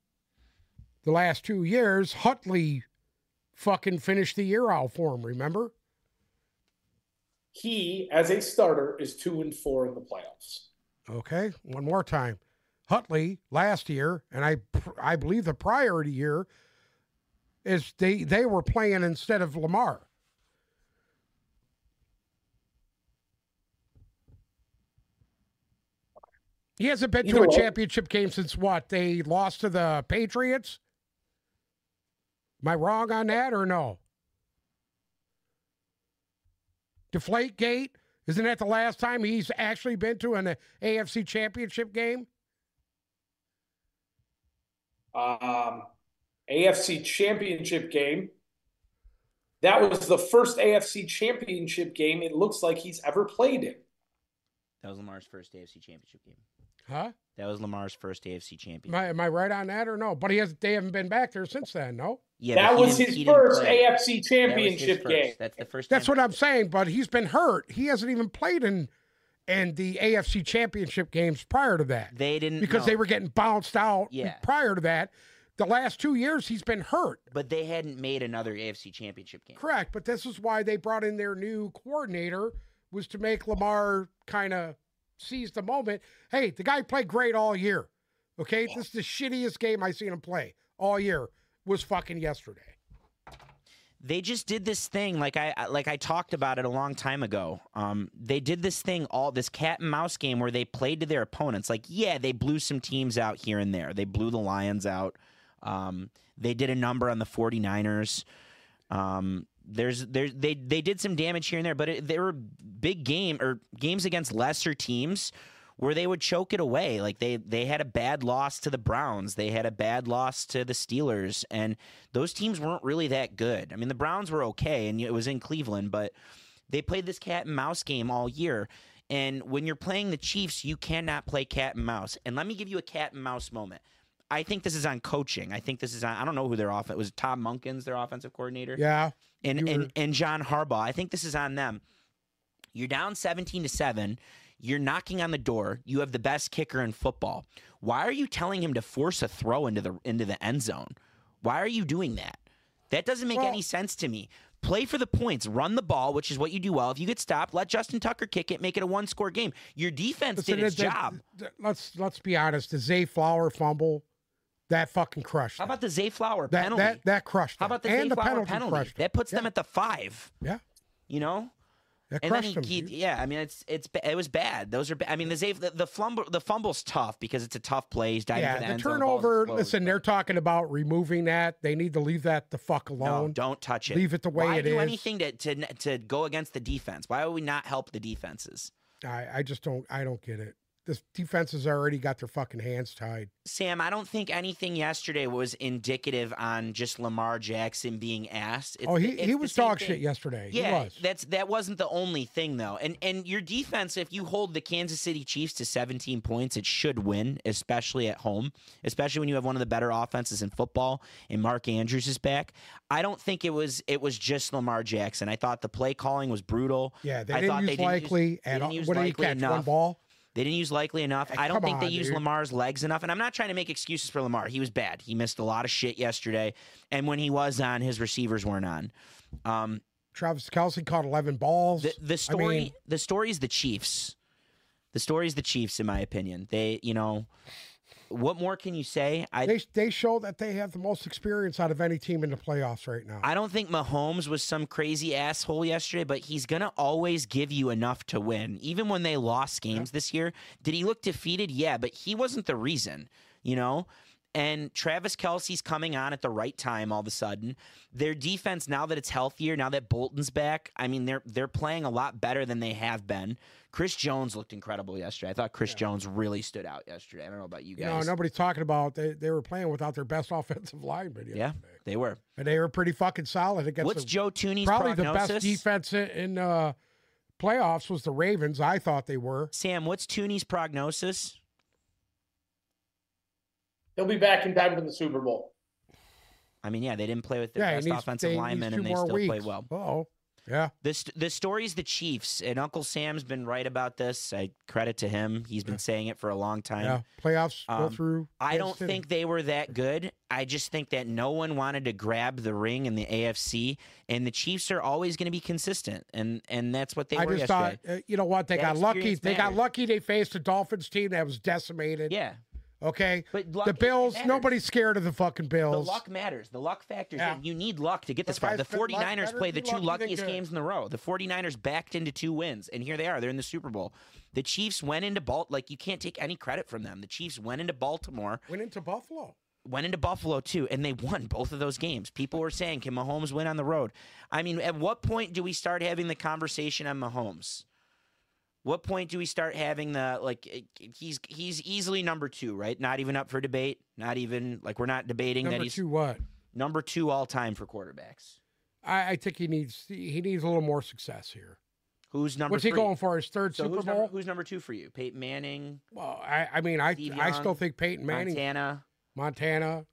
the last 2 years, Huntley fucking finished the year out for him, remember? He, as a starter, is 2-4 in the playoffs. Okay, one more time. Huntley, last year, and I believe the prior year, is they were playing instead of Lamar. He hasn't been to a championship game since what? They lost to the Patriots? Am I wrong on that or no? Deflategate? Isn't that the last time he's actually been to an AFC championship game? AFC championship game. That was the first AFC championship game it looks like he's ever played in. That was Lamar's first AFC championship game. Huh? That was Lamar's first AFC championship. Am I right on that or no? But they haven't been back there since then, no? Yeah, that was his first AFC championship game. That's the first. That's what I'm saying, but he's been hurt. He hasn't even played in the AFC championship games prior to that. They didn't. Because they were getting bounced out prior to that. The last 2 years, he's been hurt. But they hadn't made another AFC championship game. Correct, but this is why they brought in their new coordinator, was to make Lamar kind of seize the moment. Hey, the guy played great all year. Okay? This is the shittiest game I've seen him play all year was fucking yesterday. They just did this thing. Like I talked about it a long time ago. They did this thing, this cat and mouse game where they played to their opponents. Like, yeah, they blew some teams out here and there. They blew the Lions out. They did a number on the 49ers. They did some damage here and there, but there were big games against lesser teams where they would choke it away. Like they had a bad loss to the Browns. They had a bad loss to the Steelers, and those teams weren't really that good. I mean, the Browns were okay, and it was in Cleveland, but they played this cat and mouse game all year. And when you're playing the Chiefs, you cannot play cat and mouse. And let me give you a cat and mouse moment. I think this is on coaching. I think this is on, I don't know who their offense was. Tom Munkins, their offensive coordinator. Yeah. And John Harbaugh. I think this is on them. You're down 17-7. You're knocking on the door. You have the best kicker in football. Why are you telling him to force a throw into the end zone? Why are you doing that? That doesn't make any sense to me. Play for the points. Run the ball, which is what you do well. If you get stopped, let Justin Tucker kick it, make it a one-score game. Your defense did its job. Let's be honest. The Zay Flower fumble. That fucking crushed. How about the Zay Flower penalty? That crushed. How about the Zay Flower penalty? That puts them at the 5. Yeah. You know? That crushed them. Yeah, I mean, it was bad. Those are bad. I mean, the fumble's tough because it's a tough play. He's diving for the end zone. Yeah, the turnover, listen, they're talking about removing that. They need to leave that the fuck alone. No, don't touch it. Leave it the way it is. Why do anything to go against the defense? Why would we not help the defenses? I just don't. I don't get it. The defense has already got their fucking hands tied. Sam, I don't think anything yesterday was indicative on just Lamar Jackson being asked. He was dog shit yesterday. Yeah, he was. That wasn't the only thing, though. And your defense, if you hold the Kansas City Chiefs to 17 points, it should win, especially at home, especially when you have one of the better offenses in football and Mark Andrews is back. I don't think it was just Lamar Jackson. I thought the play calling was brutal. Yeah, they didn't use likely at all. What did he catch, one ball? They didn't use likely enough. I don't think they used Lamar's legs enough. And I'm not trying to make excuses for Lamar. He was bad. He missed a lot of shit yesterday. And when he was on, his receivers weren't on. Travis Kelce caught 11 balls. The story is the Chiefs. The story is the Chiefs, in my opinion. They, you know, what more can you say? They show that they have the most experience out of any team in the playoffs right now. I don't think Mahomes was some crazy asshole yesterday, but he's going to always give you enough to win. Even when they lost games this year, did he look defeated? Yeah, but he wasn't the reason, you know? And Travis Kelce's coming on at the right time all of a sudden. Their defense, now that it's healthier, now that Bolton's back, I mean, they're playing a lot better than they have been. Chris Jones looked incredible yesterday. I thought Chris Jones really stood out yesterday. I don't know about you guys. No, nobody's talking about they were playing without their best offensive lineman yesterday. Yeah, they were. And they were pretty fucking solid against What's Joe Tooney's probably prognosis? The best defense in playoffs was the Ravens. I thought they were. Sam, what's Tooney's prognosis? He'll be back in time for the Super Bowl. I mean, yeah, they didn't play with their best offensive linemen, and they still played well. Uh-oh. Yeah. The story's the Chiefs, and Uncle Sam's been right about this. I credit to him. He's been saying it for a long time. Yeah. Playoffs go through. I don't think they were that good. I just think that no one wanted to grab the ring in the AFC, and the Chiefs are always going to be consistent, and that's what they were yesterday. I just thought, you know what, they got lucky. They got lucky they faced a Dolphins team that was decimated. Yeah. Okay, but luck, the Bills, nobody's scared of the fucking Bills. The luck matters. The luck factors. Yeah. You need luck to get this far. The 49ers played the two luckiest games in a row. The 49ers backed into two wins, and here they are. They're in the Super Bowl. The Chiefs went into Baltimore. Like, you can't take any credit from them. The Chiefs went into Baltimore. Went into Buffalo. Went into Buffalo, too, and they won both of those games. People were saying, can Mahomes win on the road? I mean, at what point do we start having the conversation on Mahomes? What point do we start having the, like, he's easily number two, right? Not even up for debate. Not even, like, we're not debating that he's. Number two what? Number two all time for quarterbacks. I think he needs a little more success here. Who's number three? What's he going for, his third Super Bowl? Who's number two for you? Peyton Manning? Well, I mean, I still think Peyton Manning. Montana.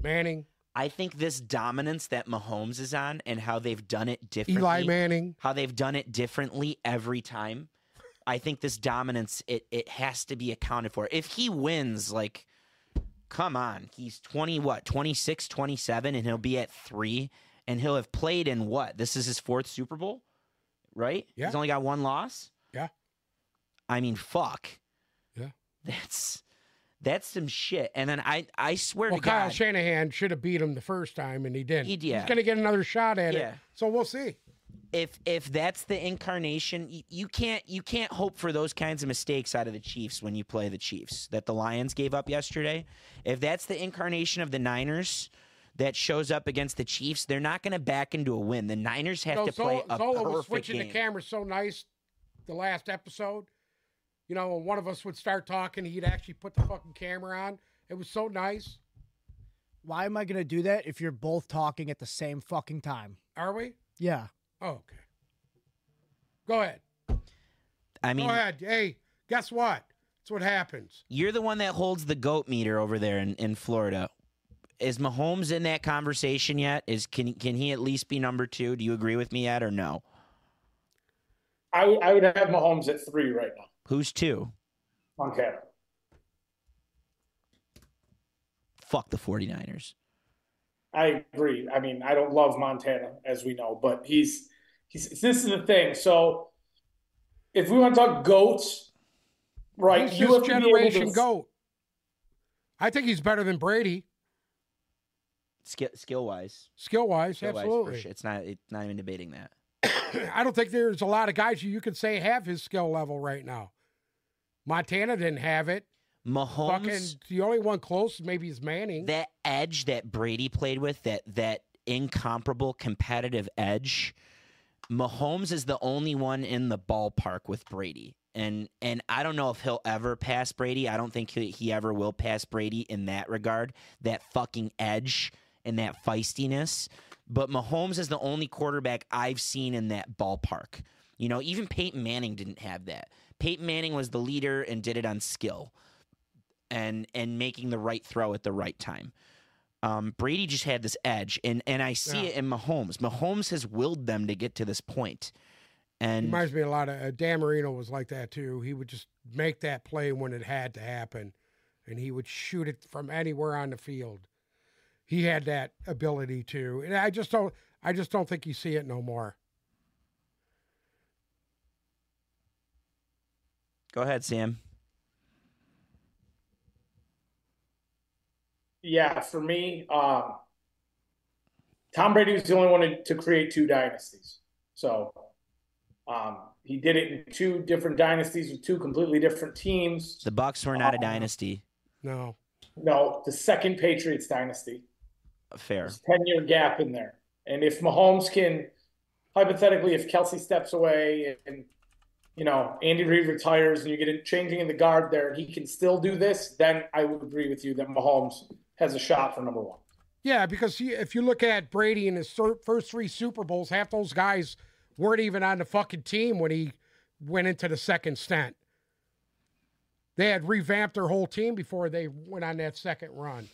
Manning. I think this dominance that Mahomes is on and how they've done it differently. Eli Manning. How they've done it differently every time. I think this dominance, it has to be accounted for. If he wins, like, come on. He's 26, 27, and he'll be at 3, and he'll have played in what? This is his 4th Super Bowl, right? Yeah. He's only got one loss? Yeah. I mean, fuck. Yeah. That's some shit. And then I swear to God. Well, Kyle Shanahan should have beat him the first time, and he didn't. He's going to get another shot at it, so we'll see. If that's the incarnation, you can't hope for those kinds of mistakes out of the Chiefs when you play the Chiefs that the Lions gave up yesterday. If that's the incarnation of the Niners that shows up against the Chiefs, they're not going to back into a win. The Niners have to play a perfect game. Zola was switching the camera so nice the last episode. You know, when one of us would start talking, he'd actually put the fucking camera on. It was so nice. Why am I going to do that if you're both talking at the same fucking time? Are we? Yeah. Oh, okay. Go ahead. I mean, go ahead. Hey, guess what? That's what happens. You're the one that holds the goat meter over there in Florida. Is Mahomes in that conversation yet? Can he at least be number two? Do you agree with me yet or no? I would have Mahomes at 3 right now. Who's 2? Montana. Fuck the 49ers. I agree. I mean, I don't love Montana, as we know, but he's this is the thing. So if we want to talk goats, right? He's this generation goat. I think he's better than Brady. Skill-wise, absolutely. For sure. It's not even debating that. I don't think there's a lot of guys you can say have his skill level right now. Montana didn't have it. Mahomes, fucking, the only one close maybe is Manning. That edge that Brady played with, that incomparable competitive edge, Mahomes is the only one in the ballpark with Brady. And I don't know if he'll ever pass Brady. I don't think he ever will pass Brady in that regard, that fucking edge and that feistiness. But Mahomes is the only quarterback I've seen in that ballpark. You know, even Peyton Manning didn't have that. Peyton Manning was the leader and did it on skill. And making the right throw at the right time. Brady just had this edge, and I see it in Mahomes. Mahomes has willed them to get to this point. And it reminds me a lot of Dan Marino was like that too. He would just make that play when it had to happen, and he would shoot it from anywhere on the field. He had that ability too, and I just don't think you see it no more. Go ahead, Sam. Yeah, for me, Tom Brady was the only one to create 2 dynasties. So he did it in 2 different dynasties with 2 completely different teams. The Bucs were not a dynasty. No. No, the second Patriots dynasty. Fair. There's a 10-year gap in there. And if Mahomes can, hypothetically, if Kelce steps away and you know, Andy Reid retires and you get a changing in the guard there, and he can still do this, then I would agree with you that Mahomes has a shot for number one. Yeah, because if you look at Brady in his first three Super Bowls, half those guys weren't even on the fucking team when he went into the second stint. They had revamped their whole team before they went on that second run.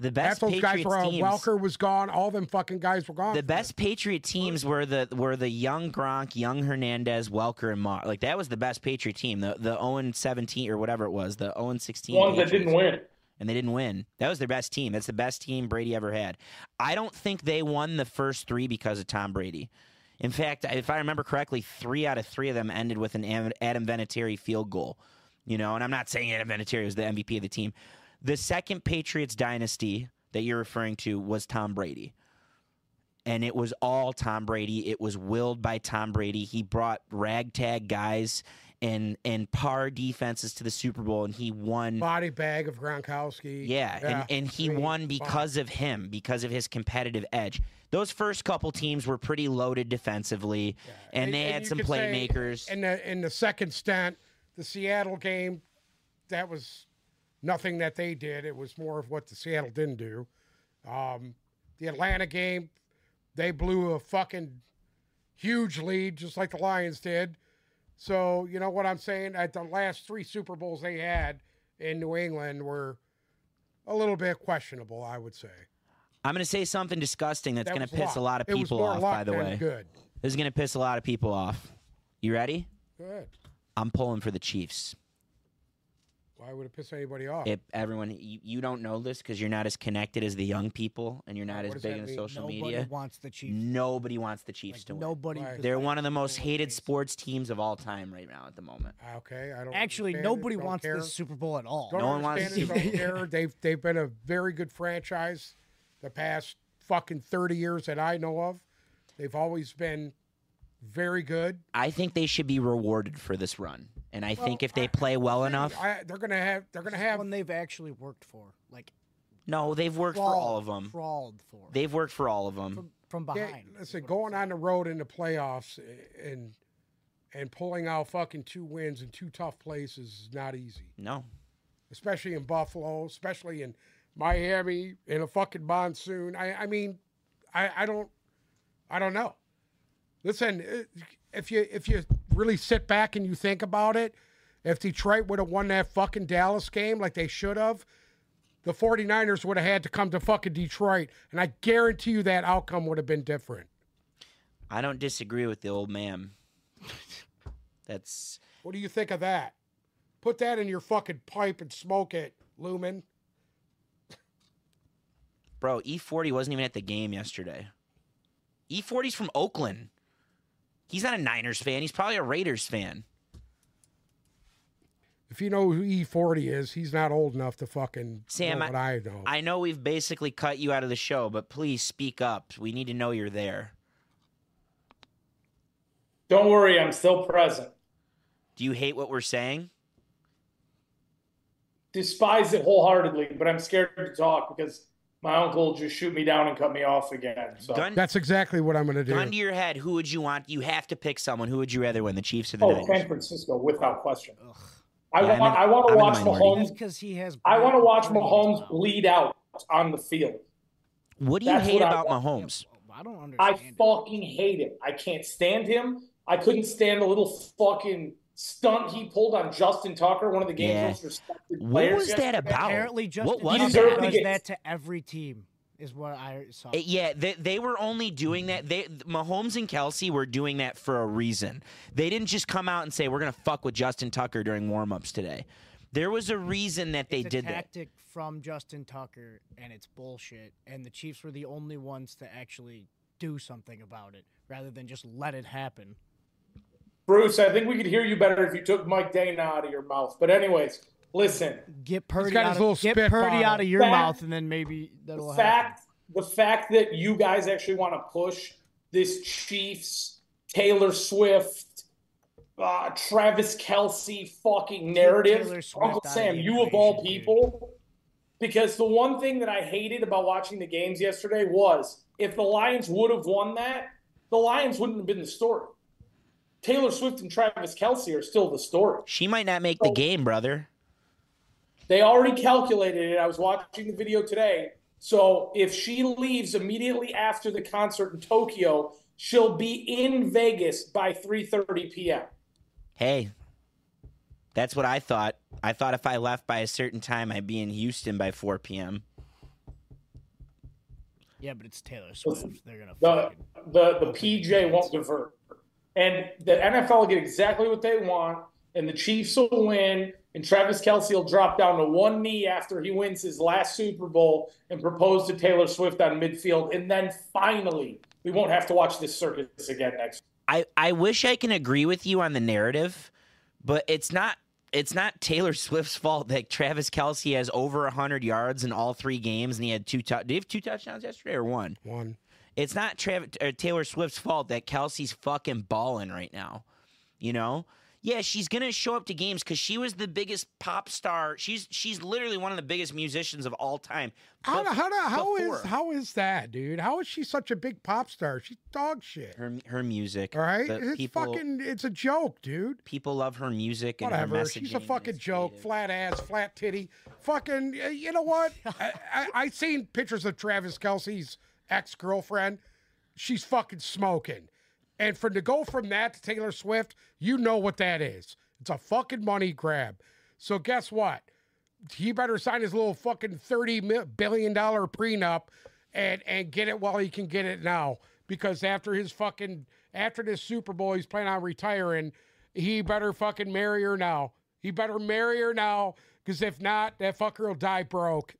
The best Patriots guys were out. Teams. Welker was gone. All them fucking guys were gone. The best Patriot teams were the young Gronk, young Hernandez, Welker, and Mar. Like, that was the best Patriot team. The 0-17 or whatever it was, the 0-16. Ones that didn't win. And they didn't win. That was their best team. That's the best team Brady ever had. I don't think they won the first three because of Tom Brady. In fact, if I remember correctly, 3 out of 3 of them ended with an Adam Vinatieri field goal. You know, and I'm not saying Adam Vinatieri was the MVP of the team. The second Patriots dynasty that you're referring to was Tom Brady. And it was all Tom Brady. It was willed by Tom Brady. He brought ragtag guys and par defenses to the Super Bowl, and he won. Body bag of Gronkowski. Yeah. And he won because of him, because of his competitive edge. Those first couple teams were pretty loaded defensively, yeah. and they had some playmakers. In the second stint, the Seattle game, that was nothing that they did. It was more of what the Seattle didn't do. The Atlanta game, they blew a fucking huge lead, just like the Lions did. So, you know what I'm saying? At the last three Super Bowls they had in New England were a little bit questionable, I would say. I'm going to say something disgusting that's going to piss a lot of people off, by the way. Good. This is going to piss a lot of people off. You ready? Good. I'm pulling for the Chiefs. Why would it piss anybody off? You don't know this because you're not as connected as the young people, and you're not as big in social media. Nobody wants the Chiefs. Nobody wants the Chiefs to win. Nobody. They're one of the most hated sports teams of all time right now at the moment. Okay, I don't. Actually, nobody wants this Super Bowl at all. No one wants to care. They've been a very good franchise the past fucking 30 years that I know of. They've always been very good. I think they should be rewarded for this run. And I think if they play well enough, they're gonna have one they've actually worked for. Like, no, they've worked for all of them. They've worked for all of them from behind. Yeah, listen, going on the road in the playoffs and pulling out fucking 2 wins in 2 tough places is not easy. No, especially in Buffalo, especially in Miami in a fucking monsoon. I mean, I don't know. Listen, if you really sit back and you think about it, if Detroit would have won that fucking Dallas game like they should have, the 49ers would have had to come to fucking Detroit, and I guarantee you that outcome would have been different. I don't disagree with the old man. That's... What do you think of that? Put that in your fucking pipe and smoke it, Lumen. Bro, E40 wasn't even at the game yesterday. E40's from Oakland. He's not a Niners fan. He's probably a Raiders fan. If you know who E40 is, he's not old enough to fucking know what I know. I know we've basically cut you out of the show, but please speak up. We need to know you're there. Don't worry, I'm still present. Do you hate what we're saying? Despise it wholeheartedly, but I'm scared to talk because... my uncle will just shoot me down and cut me off again. So. That's exactly what I'm going to do. Gun to your head, who would you want? You have to pick someone. Who would you rather win, the Chiefs or the Niners? San Francisco, without question. Ugh. I want to watch Mahomes bleed out on the field. What do you hate about Mahomes? I don't understand. I fucking hate him. I can't stand him. I couldn't stand the little fucking stunt he pulled on Justin Tucker, one of the game's most respected players. What was that about? Apparently Justin Tucker does that to every team, is what I saw. Yeah, they were only doing that. Mahomes and Kelce were doing that for a reason. They didn't just come out and say, we're going to fuck with Justin Tucker during warm-ups today. There was a reason that they did that. It's a tactic from Justin Tucker, and it's bullshit. And the Chiefs were the only ones to actually do something about it rather than just let it happen. Bruce, I think we could hear you better if you took Mike Dana out of your mouth. But anyways, listen. Get Purdy out of your mouth, and then maybe that'll happen. The fact that you guys actually want to push this Chiefs, Taylor Swift, Travis Kelce fucking narrative, Uncle Sam, you of all people. Because the one thing that I hated about watching the games yesterday was if the Lions would have won that, the Lions wouldn't have been the story. Taylor Swift and Travis Kelce are still the story. She might not make the game, brother. They already calculated it. I was watching the video today. So if she leaves immediately after the concert in Tokyo, she'll be in Vegas by 3:30 p.m. Hey, that's what I thought. I thought if I left by a certain time, I'd be in Houston by 4 p.m. Yeah, but it's Taylor Swift. They're gonna the PJ won't divert, and the NFL will get exactly what they want, and the Chiefs will win, and Travis Kelce will drop down to one knee after he wins his last Super Bowl and propose to Taylor Swift on midfield, and then finally we won't have to watch this circus again next. I wish I can agree with you on the narrative, but it's not Taylor Swift's fault that Travis Kelce has over 100 yards in all three games, and he had did he have two touchdowns yesterday or one? One. It's not Taylor Swift's fault that Kelsey's fucking balling right now, you know? Yeah, she's going to show up to games because she was the biggest pop star. She's literally one of the biggest musicians of all time. How is that, dude? How is she such a big pop star? She's dog shit. Her music. All right? It's a joke, dude. People love her music and whatever. Her messaging. She's a fucking joke. Creative. Flat ass, flat titty. Fucking, you know what? I seen pictures of Travis Kelce's ex-girlfriend. She's fucking smoking. And for to go from that to Taylor Swift, you know what that is. It's a fucking money grab. So guess what? He better sign his little fucking $30 billion prenup and get it while he can get it now. Because after this Super Bowl, he's planning on retiring. He better fucking marry her now. He better marry her now. Because if not, that fucker will die broke.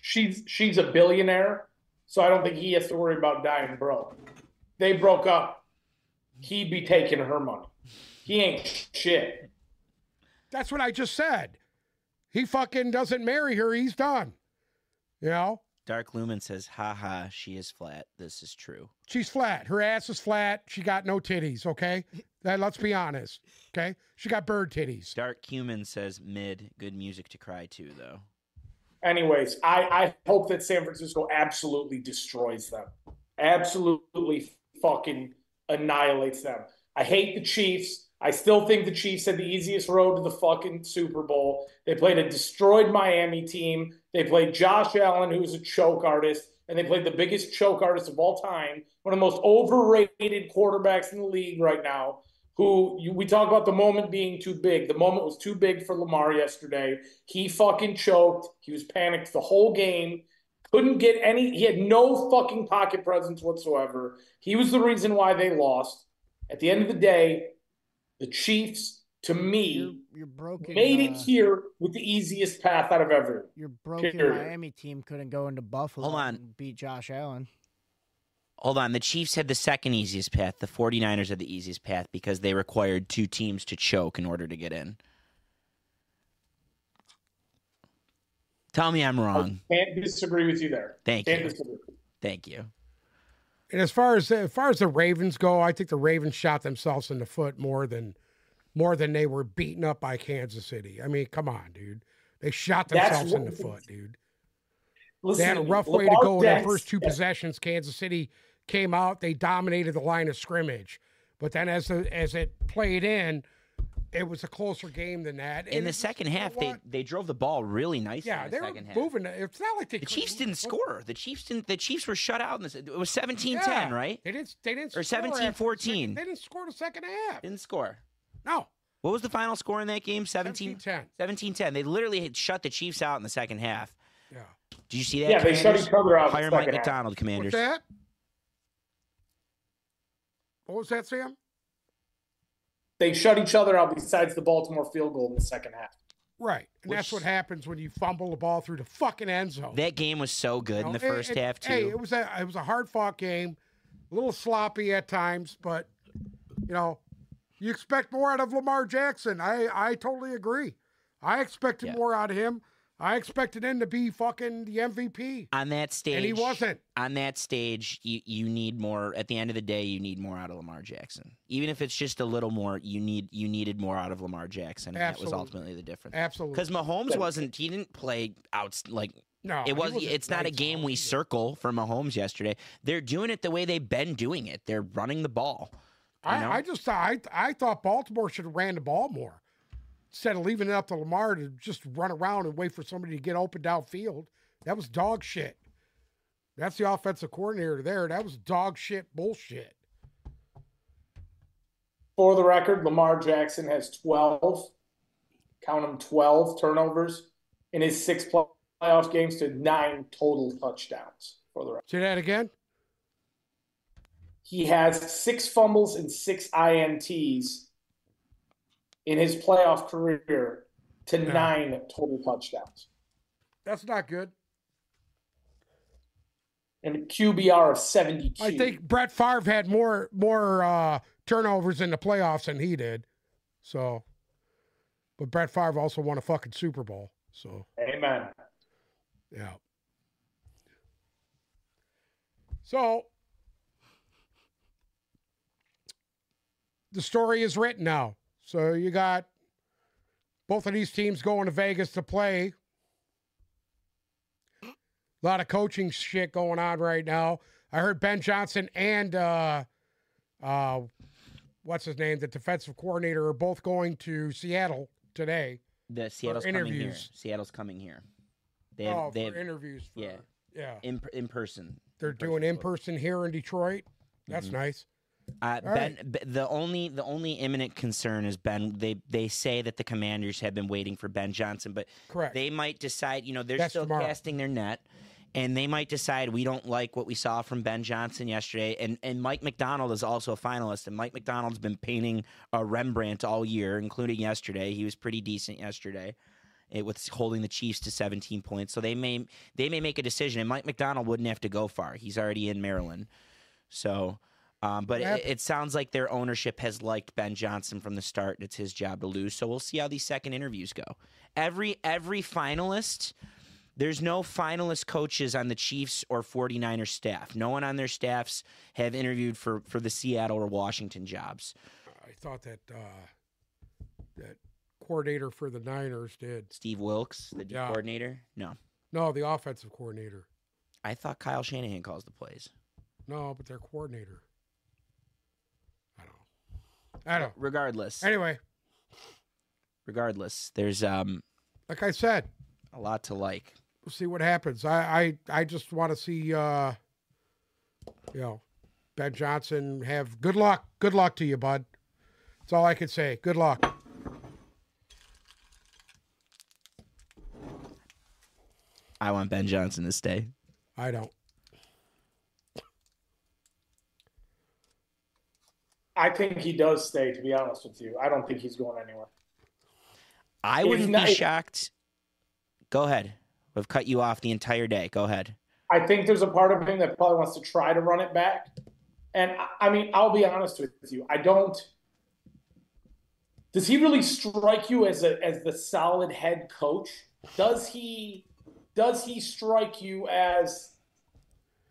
She's a billionaire. So I don't think he has to worry about dying broke. They broke up. He'd be taking her money. He ain't shit. That's what I just said. He fucking doesn't marry her. He's done. You know? Dark Lumen says, haha, she is flat. This is true. She's flat. Her ass is flat. She got no titties, okay? Let's be honest, okay? She got bird titties. Dark Cumin says, mid. Good music to cry to, though. Anyways, I hope that San Francisco absolutely destroys them. Absolutely fucking annihilates them. I hate the Chiefs. I still think the Chiefs had the easiest road to the fucking Super Bowl. They played a destroyed Miami team. They played Josh Allen, who's a choke artist, and they played the biggest choke artist of all time, one of the most overrated quarterbacks in the league right now, we talk about the moment being too big. The moment was too big for Lamar yesterday. He fucking choked. He was panicked the whole game. Couldn't get any. He had no fucking pocket presence whatsoever. He was the reason why they lost. At the end of the day, the Chiefs, to me, made it here with the easiest path out of everything. Your broken Miami team couldn't go into Buffalo and beat Josh Allen. Hold on. The Chiefs had the second easiest path. The 49ers had the easiest path because they required two teams to choke in order to get in. Tell me I'm wrong. I can't disagree with you there. Thank you. And as far as the Ravens go, I think the Ravens shot themselves in the foot more than they were beaten up by Kansas City. I mean, come on, dude. They shot themselves in the foot, dude. Listen, they had a rough way to go in their first two possessions. Kansas City came out. They dominated the line of scrimmage. But then as it played in, it was a closer game than that. In the second half, they drove the ball really nicely. Yeah, they were moving. It's not like the Chiefs didn't score. The Chiefs were shut out. It was 17-10, right? They didn't score. Or 17-14. They didn't score the second half. Didn't score. No. What was the final score in that game? 17-10. 17-10. They literally had shut the Chiefs out in the second half. Yeah. Did you see that? Yeah, Commanders? They shut each other out. Hire Mike McDonald, Commanders. What's that? What was that, Sam? They shut each other out besides the Baltimore field goal in the second half. Right. And that's what happens when you fumble the ball through the fucking end zone. That game was so good in the first half, too. Hey, it was a hard-fought game, a little sloppy at times, but, you know, you expect more out of Lamar Jackson. I totally agree. I expected more out of him. I expected him to be fucking the MVP. On that stage. And he wasn't. On that stage, you need more. At the end of the day, you need more out of Lamar Jackson. Even if it's just a little more, you needed more out of Lamar Jackson. And absolutely. That was ultimately the difference. Absolutely. Because Mahomes wasn't, he didn't play out, like, no, it's not a game we circle for Mahomes yesterday. They're doing it the way they've been doing it. They're running the ball. I thought Baltimore should have ran the ball more instead of leaving it up to Lamar to just run around and wait for somebody to get open downfield. That was dog shit. That's the offensive coordinator there. That was dog shit bullshit. For the record, Lamar Jackson has 12, count them, 12 turnovers in his 6 playoff games to 9 total touchdowns. For the record. Say that again? He has 6 fumbles and 6 INTs in his playoff career to 9 total touchdowns. That's not good. And a QBR of 72. I think Brett Favre had more turnovers in the playoffs than he did. So, but Brett Favre also won a fucking Super Bowl. So, amen. Yeah. So, the story is written now. So you got both of these teams going to Vegas to play. A lot of coaching shit going on right now. I heard Ben Johnson and what's his name, the defensive coordinator, are both going to Seattle today. The Seattle's coming here. Seattle's coming here. They have, oh, they have interviews. For, yeah. In person. They're doing in person here in Detroit. That's nice. Ben, right. the only imminent concern is Ben. They say that the Commanders have been waiting for Ben Johnson, but they might decide. You know, they're still casting their net, and they might decide we don't like what we saw from Ben Johnson yesterday. And Mike McDonald is also a finalist, and Mike McDonald's been painting a Rembrandt all year, including yesterday. He was pretty decent yesterday. It was holding the Chiefs to 17 points, so they may make a decision. And Mike McDonald wouldn't have to go far; he's already in Maryland, so. But it sounds like their ownership has liked Ben Johnson from the start, and it's his job to lose. So we'll see how these second interviews go. Every finalist, there's no finalist coaches on the Chiefs or 49ers staff. No one on their staffs have interviewed for the Seattle or Washington jobs. I thought that that coordinator for the Niners did. Steve Wilkes, the coordinator? No, the offensive coordinator. I thought Kyle Shanahan calls the plays. No, but their coordinator. I don't. Regardless. Anyway. Regardless, there's like I said, a lot to like. We'll see what happens. I just want to see Ben Johnson have good luck. Good luck to you, bud. That's all I can say. Good luck. I want Ben Johnson to stay. I don't. I think he does stay, to be honest with you. I don't think he's going anywhere. I wouldn't be shocked. Go ahead. We've cut you off the entire day. Go ahead. I think there's a part of him that probably wants to try to run it back. And, I mean, I'll be honest with you. I don't – does he really strike you as the solid head coach? Does he strike you as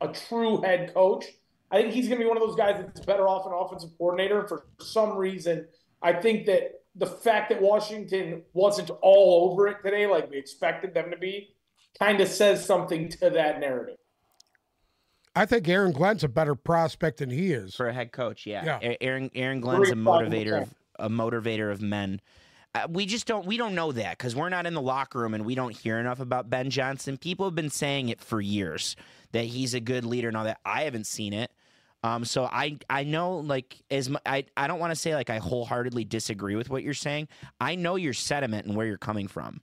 a true head coach? I think he's going to be one of those guys that's better off an offensive coordinator for some reason. I think that the fact that Washington wasn't all over it today like we expected them to be kind of says something to that narrative. I think Aaron Glenn's a better prospect than he is. For a head coach, yeah. Aaron Glenn's a motivator of men. We don't know that because we're not in the locker room and we don't hear enough about Ben Johnson. People have been saying it for years that he's a good leader and all that. I haven't seen it. So I know, like, I don't want to say, like, I wholeheartedly disagree with what you're saying. I know your sentiment and where you're coming from.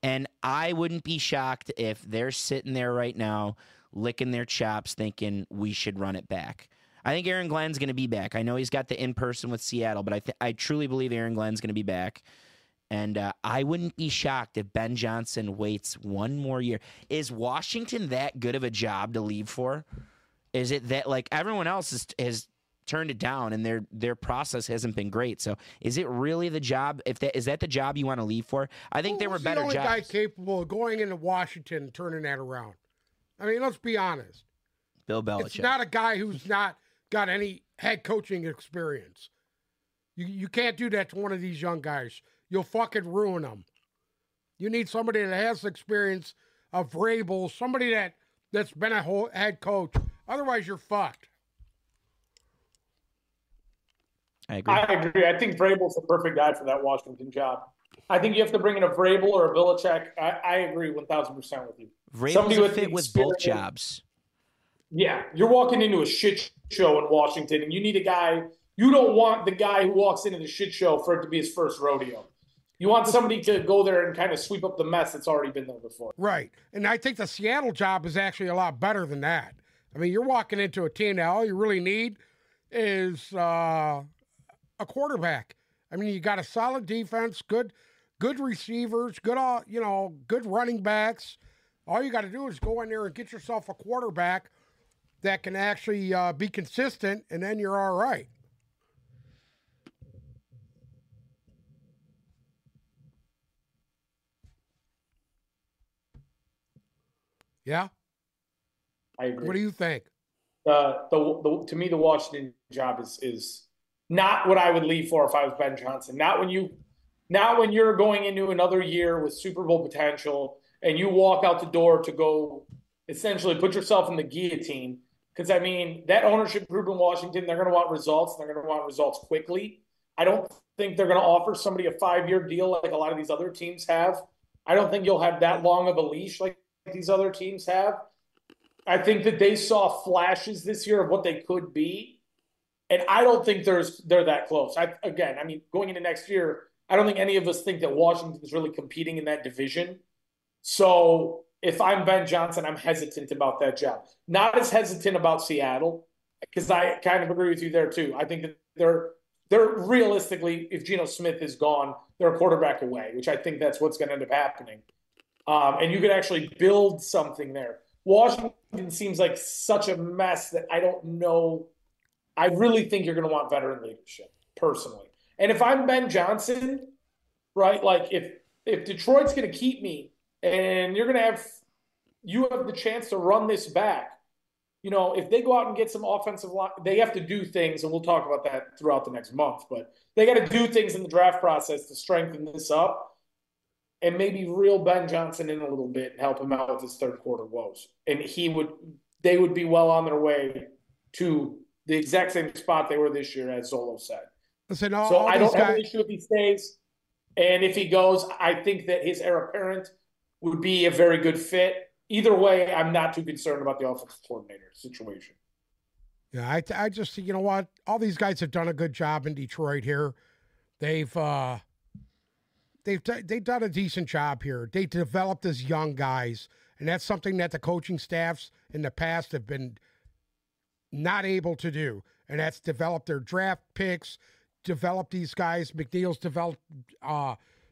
And I wouldn't be shocked if they're sitting there right now licking their chops thinking we should run it back. I think Aaron Glenn's going to be back. I know he's got the in-person with Seattle, but I truly believe Aaron Glenn's going to be back. And I wouldn't be shocked if Ben Johnson waits one more year. Is Washington that good of a job to leave for? Is it that, like, everyone else has turned it down and their process hasn't been great? So is it really the job? Is that the job you want to leave for? I think there were better jobs. Who's the only guy capable of going into Washington and turning that around? I mean, let's be honest. Bill Belichick. It's not a guy who's not got any head coaching experience. You can't do that to one of these young guys. You'll fucking ruin them. You need somebody that has experience of Vrabel, somebody that's been a head coach. Otherwise, you're fucked. I agree. I think Vrabel's the perfect guy for that Washington job. I think you have to bring in a Vrabel or a Belichick. I agree 1,000% with you. Vrabel's a fit with both jobs. Yeah, you're walking into a shit show in Washington, and you need a guy. You don't want the guy who walks into the shit show for it to be his first rodeo. You want somebody to go there and kind of sweep up the mess that's already been there before. Right, and I think the Seattle job is actually a lot better than that. I mean, you're walking into a team that all you really need is a quarterback. I mean, you got a solid defense, good receivers, good running backs. All you got to do is go in there and get yourself a quarterback that can actually be consistent, and then you're all right. Yeah? I agree. What do you think? To me, the Washington job is not what I would leave for if I was Ben Johnson. Not when you're going into another year with Super Bowl potential and you walk out the door to go essentially put yourself in the guillotine. Because, I mean, that ownership group in Washington, they're going to want results. And they're going to want results quickly. I don't think they're going to offer somebody a 5-year deal like a lot of these other teams have. I don't think you'll have that long of a leash like these other teams have. I think that they saw flashes this year of what they could be, and I don't think they're that close. I mean, going into next year, I don't think any of us think that Washington's really competing in that division. So if I'm Ben Johnson, I'm hesitant about that job. Not as hesitant about Seattle, because I kind of agree with you there too. I think that they're realistically, if Geno Smith is gone, they're a quarterback away, which I think that's what's going to end up happening. And you could actually build something there. Washington seems like such a mess that I don't know. I really think you're going to want veteran leadership, personally. And if I'm Ben Johnson, right, like if Detroit's going to keep me and you're going to have – you have the chance to run this back, you know, if they go out and get some offensive line, they have to do things, and we'll talk about that throughout the next month, but they got to do things in the draft process to strengthen this up. And maybe reel Ben Johnson in a little bit and help him out with his third quarter woes. And they would be well on their way to the exact same spot they were this year, as Zolo said. So I don't have an issue if he stays. And if he goes, I think that his heir apparent would be a very good fit. Either way, I'm not too concerned about the offensive coordinator situation. Yeah, I just, you know what? All these guys have done a good job in Detroit here. They've done a decent job here. They developed as young guys, and that's something that the coaching staffs in the past have been not able to do, and that's develop their draft picks, develop these guys. McNeil's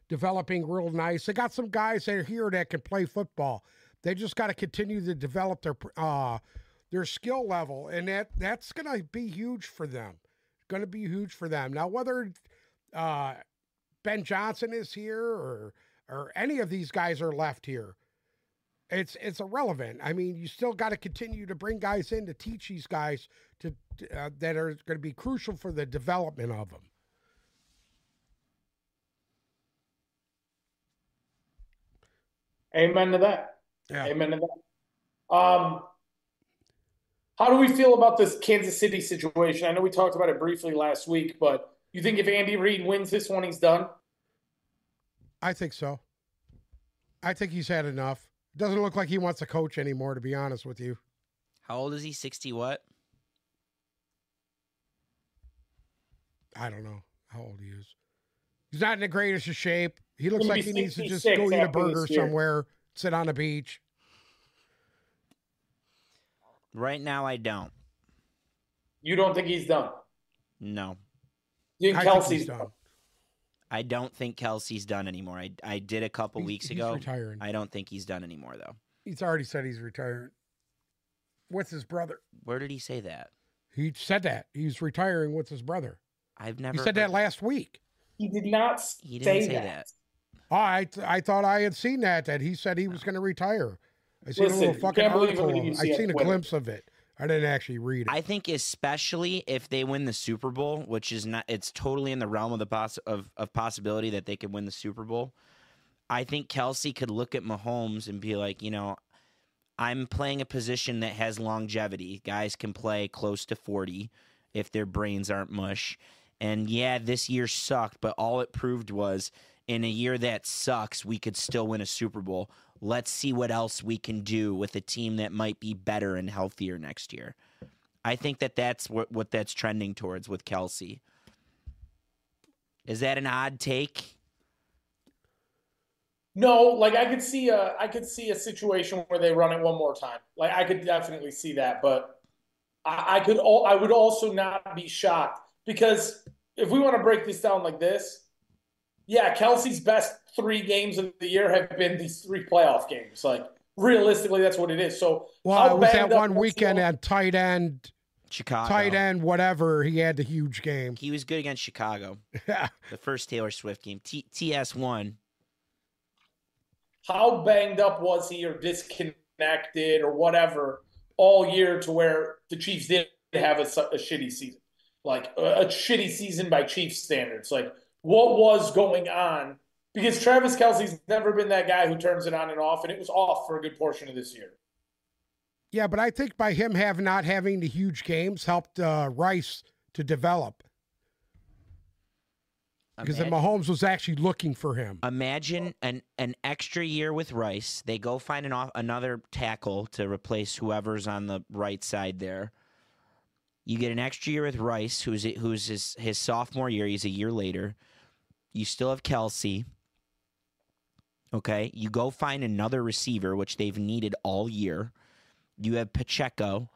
developing real nice. They got some guys that are here that can play football. They just got to continue to develop their skill level, and that's going to be huge for them. Going to be huge for them. Now, whether Ben Johnson is here or any of these guys are left here, it's irrelevant. I mean, you still got to continue to bring guys in to teach these guys to that are going to be crucial for the development of them. Amen to that. Yeah. Amen to that. How do we feel about this Kansas City situation? I know we talked about it briefly last week, but you think if Andy Reid wins this one, he's done? I think so. I think he's had enough. Doesn't look like he wants to coach anymore, to be honest with you. How old is he? 60 what? I don't know how old he is. He's not in the greatest of shape. He looks like he needs to just go eat a burger somewhere, sit on a beach. Right now, I don't. You don't think he's done? No. I think Kelce's done. I don't think Kelce's done anymore. I did a couple weeks ago. Retiring. I don't think he's done anymore, though. He's already said he's retired. What's his brother? Where did he say that? He said that. He's retiring with his brother. I've never. He said that last week. He did not say that. Oh, I thought I had seen that he said he was going to retire. I seen a little fucking article. I seen a glimpse of it. I didn't actually read it. I think especially if they win the Super Bowl, which is not, it's totally in the realm of the possibility that they could win the Super Bowl. I think Kelce could look at Mahomes and be like, you know, I'm playing a position that has longevity. Guys can play close to 40 if their brains aren't mush. And yeah, this year sucked, but all it proved was in a year that sucks, we could still win a Super Bowl. Let's see what else we can do with a team that might be better and healthier next year. I think that that's what that's trending towards with Kelce. Is that an odd take? No, like I could see a situation where they run it one more time. Like I could definitely see that, but I would also not be shocked, because if we want to break this down like this, yeah, Kelce's best 3 games of the year have been these 3 playoff games. Like realistically, that's what it is. So well, it was that one weekend at tight end, Chicago, tight end, whatever. He had the huge game. He was good against Chicago. Yeah, the first Taylor Swift game. TS1. How banged up was he, or disconnected, or whatever, all year to where the Chiefs did have a shitty season, like a shitty season by Chiefs standards? Like, what was going on? Because Travis Kelce's never been that guy who turns it on and off, and it was off for a good portion of this year. Yeah, but I think by him not having the huge games helped Rice to develop. Because Mahomes was actually looking for him. Imagine an extra year with Rice. They go find another tackle to replace whoever's on the right side there. You get an extra year with Rice, who's his sophomore year. He's a year later. You still have Kelce. Okay, you go find another receiver, which they've needed all year. You have Pacheco,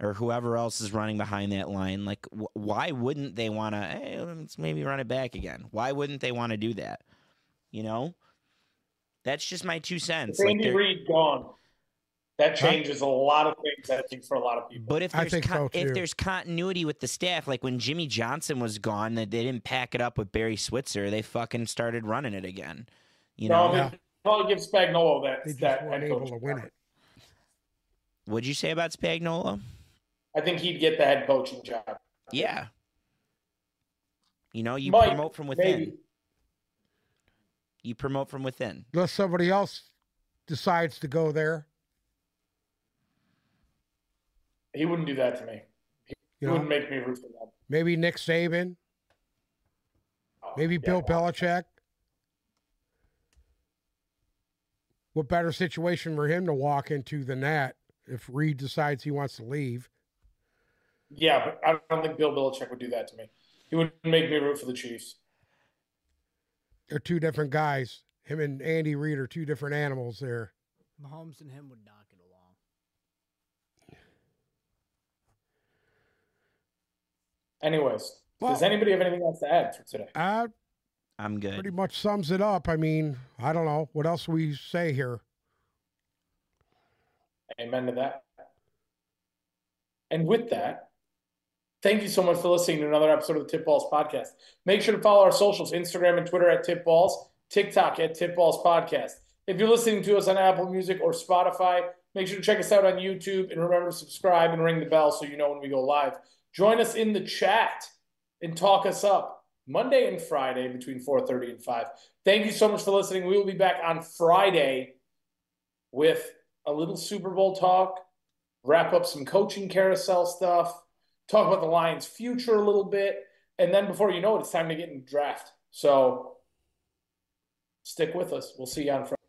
or whoever else is running behind that line. Like, why wouldn't they want to, hey, let's maybe run it back again? Why wouldn't they want to do that? You know? That's just my 2 cents. If Andy Reid gone, that changes a lot of things, I think, for a lot of people. But if there's continuity with the staff, like when Jimmy Johnson was gone, that they didn't pack it up with Barry Switzer, they fucking started running it again. You know? Yeah. They probably give Spagnuolo that. They just weren't able to win it. What'd you say about Spagnuolo? I think he'd get the head coaching job. Yeah. You know, promote from within. Maybe. You promote from within. Unless somebody else decides to go there. He wouldn't do that to me. He wouldn't make me root for that. Maybe Nick Saban. Maybe Bill Belichick. What better situation for him to walk into than that if Reed decides he wants to leave? Yeah, but I don't think Bill Belichick would do that to me. He wouldn't make me root for the Chiefs. They're two different guys. Him and Andy Reid are two different animals there. Mahomes and him would knock it along. Anyways, does anybody have anything else to add for today? I'm good. Pretty much sums it up. I mean, I don't know. What else we say here? Amen to that. And with that, thank you so much for listening to another episode of the Tip Balls Podcast. Make sure to follow our socials, Instagram and Twitter @TipBalls, TikTok @TipBallsPodcast. If you're listening to us on Apple Music or Spotify, make sure to check us out on YouTube, and remember to subscribe and ring the bell so you know when we go live. Join us in the chat and talk us up Monday and Friday between 4:30 and 5. Thank you so much for listening. We will be back on Friday with a little Super Bowl talk, wrap up some coaching carousel stuff, talk about the Lions' future a little bit, and then before you know it, it's time to get in the draft. So stick with us. We'll see you on Friday.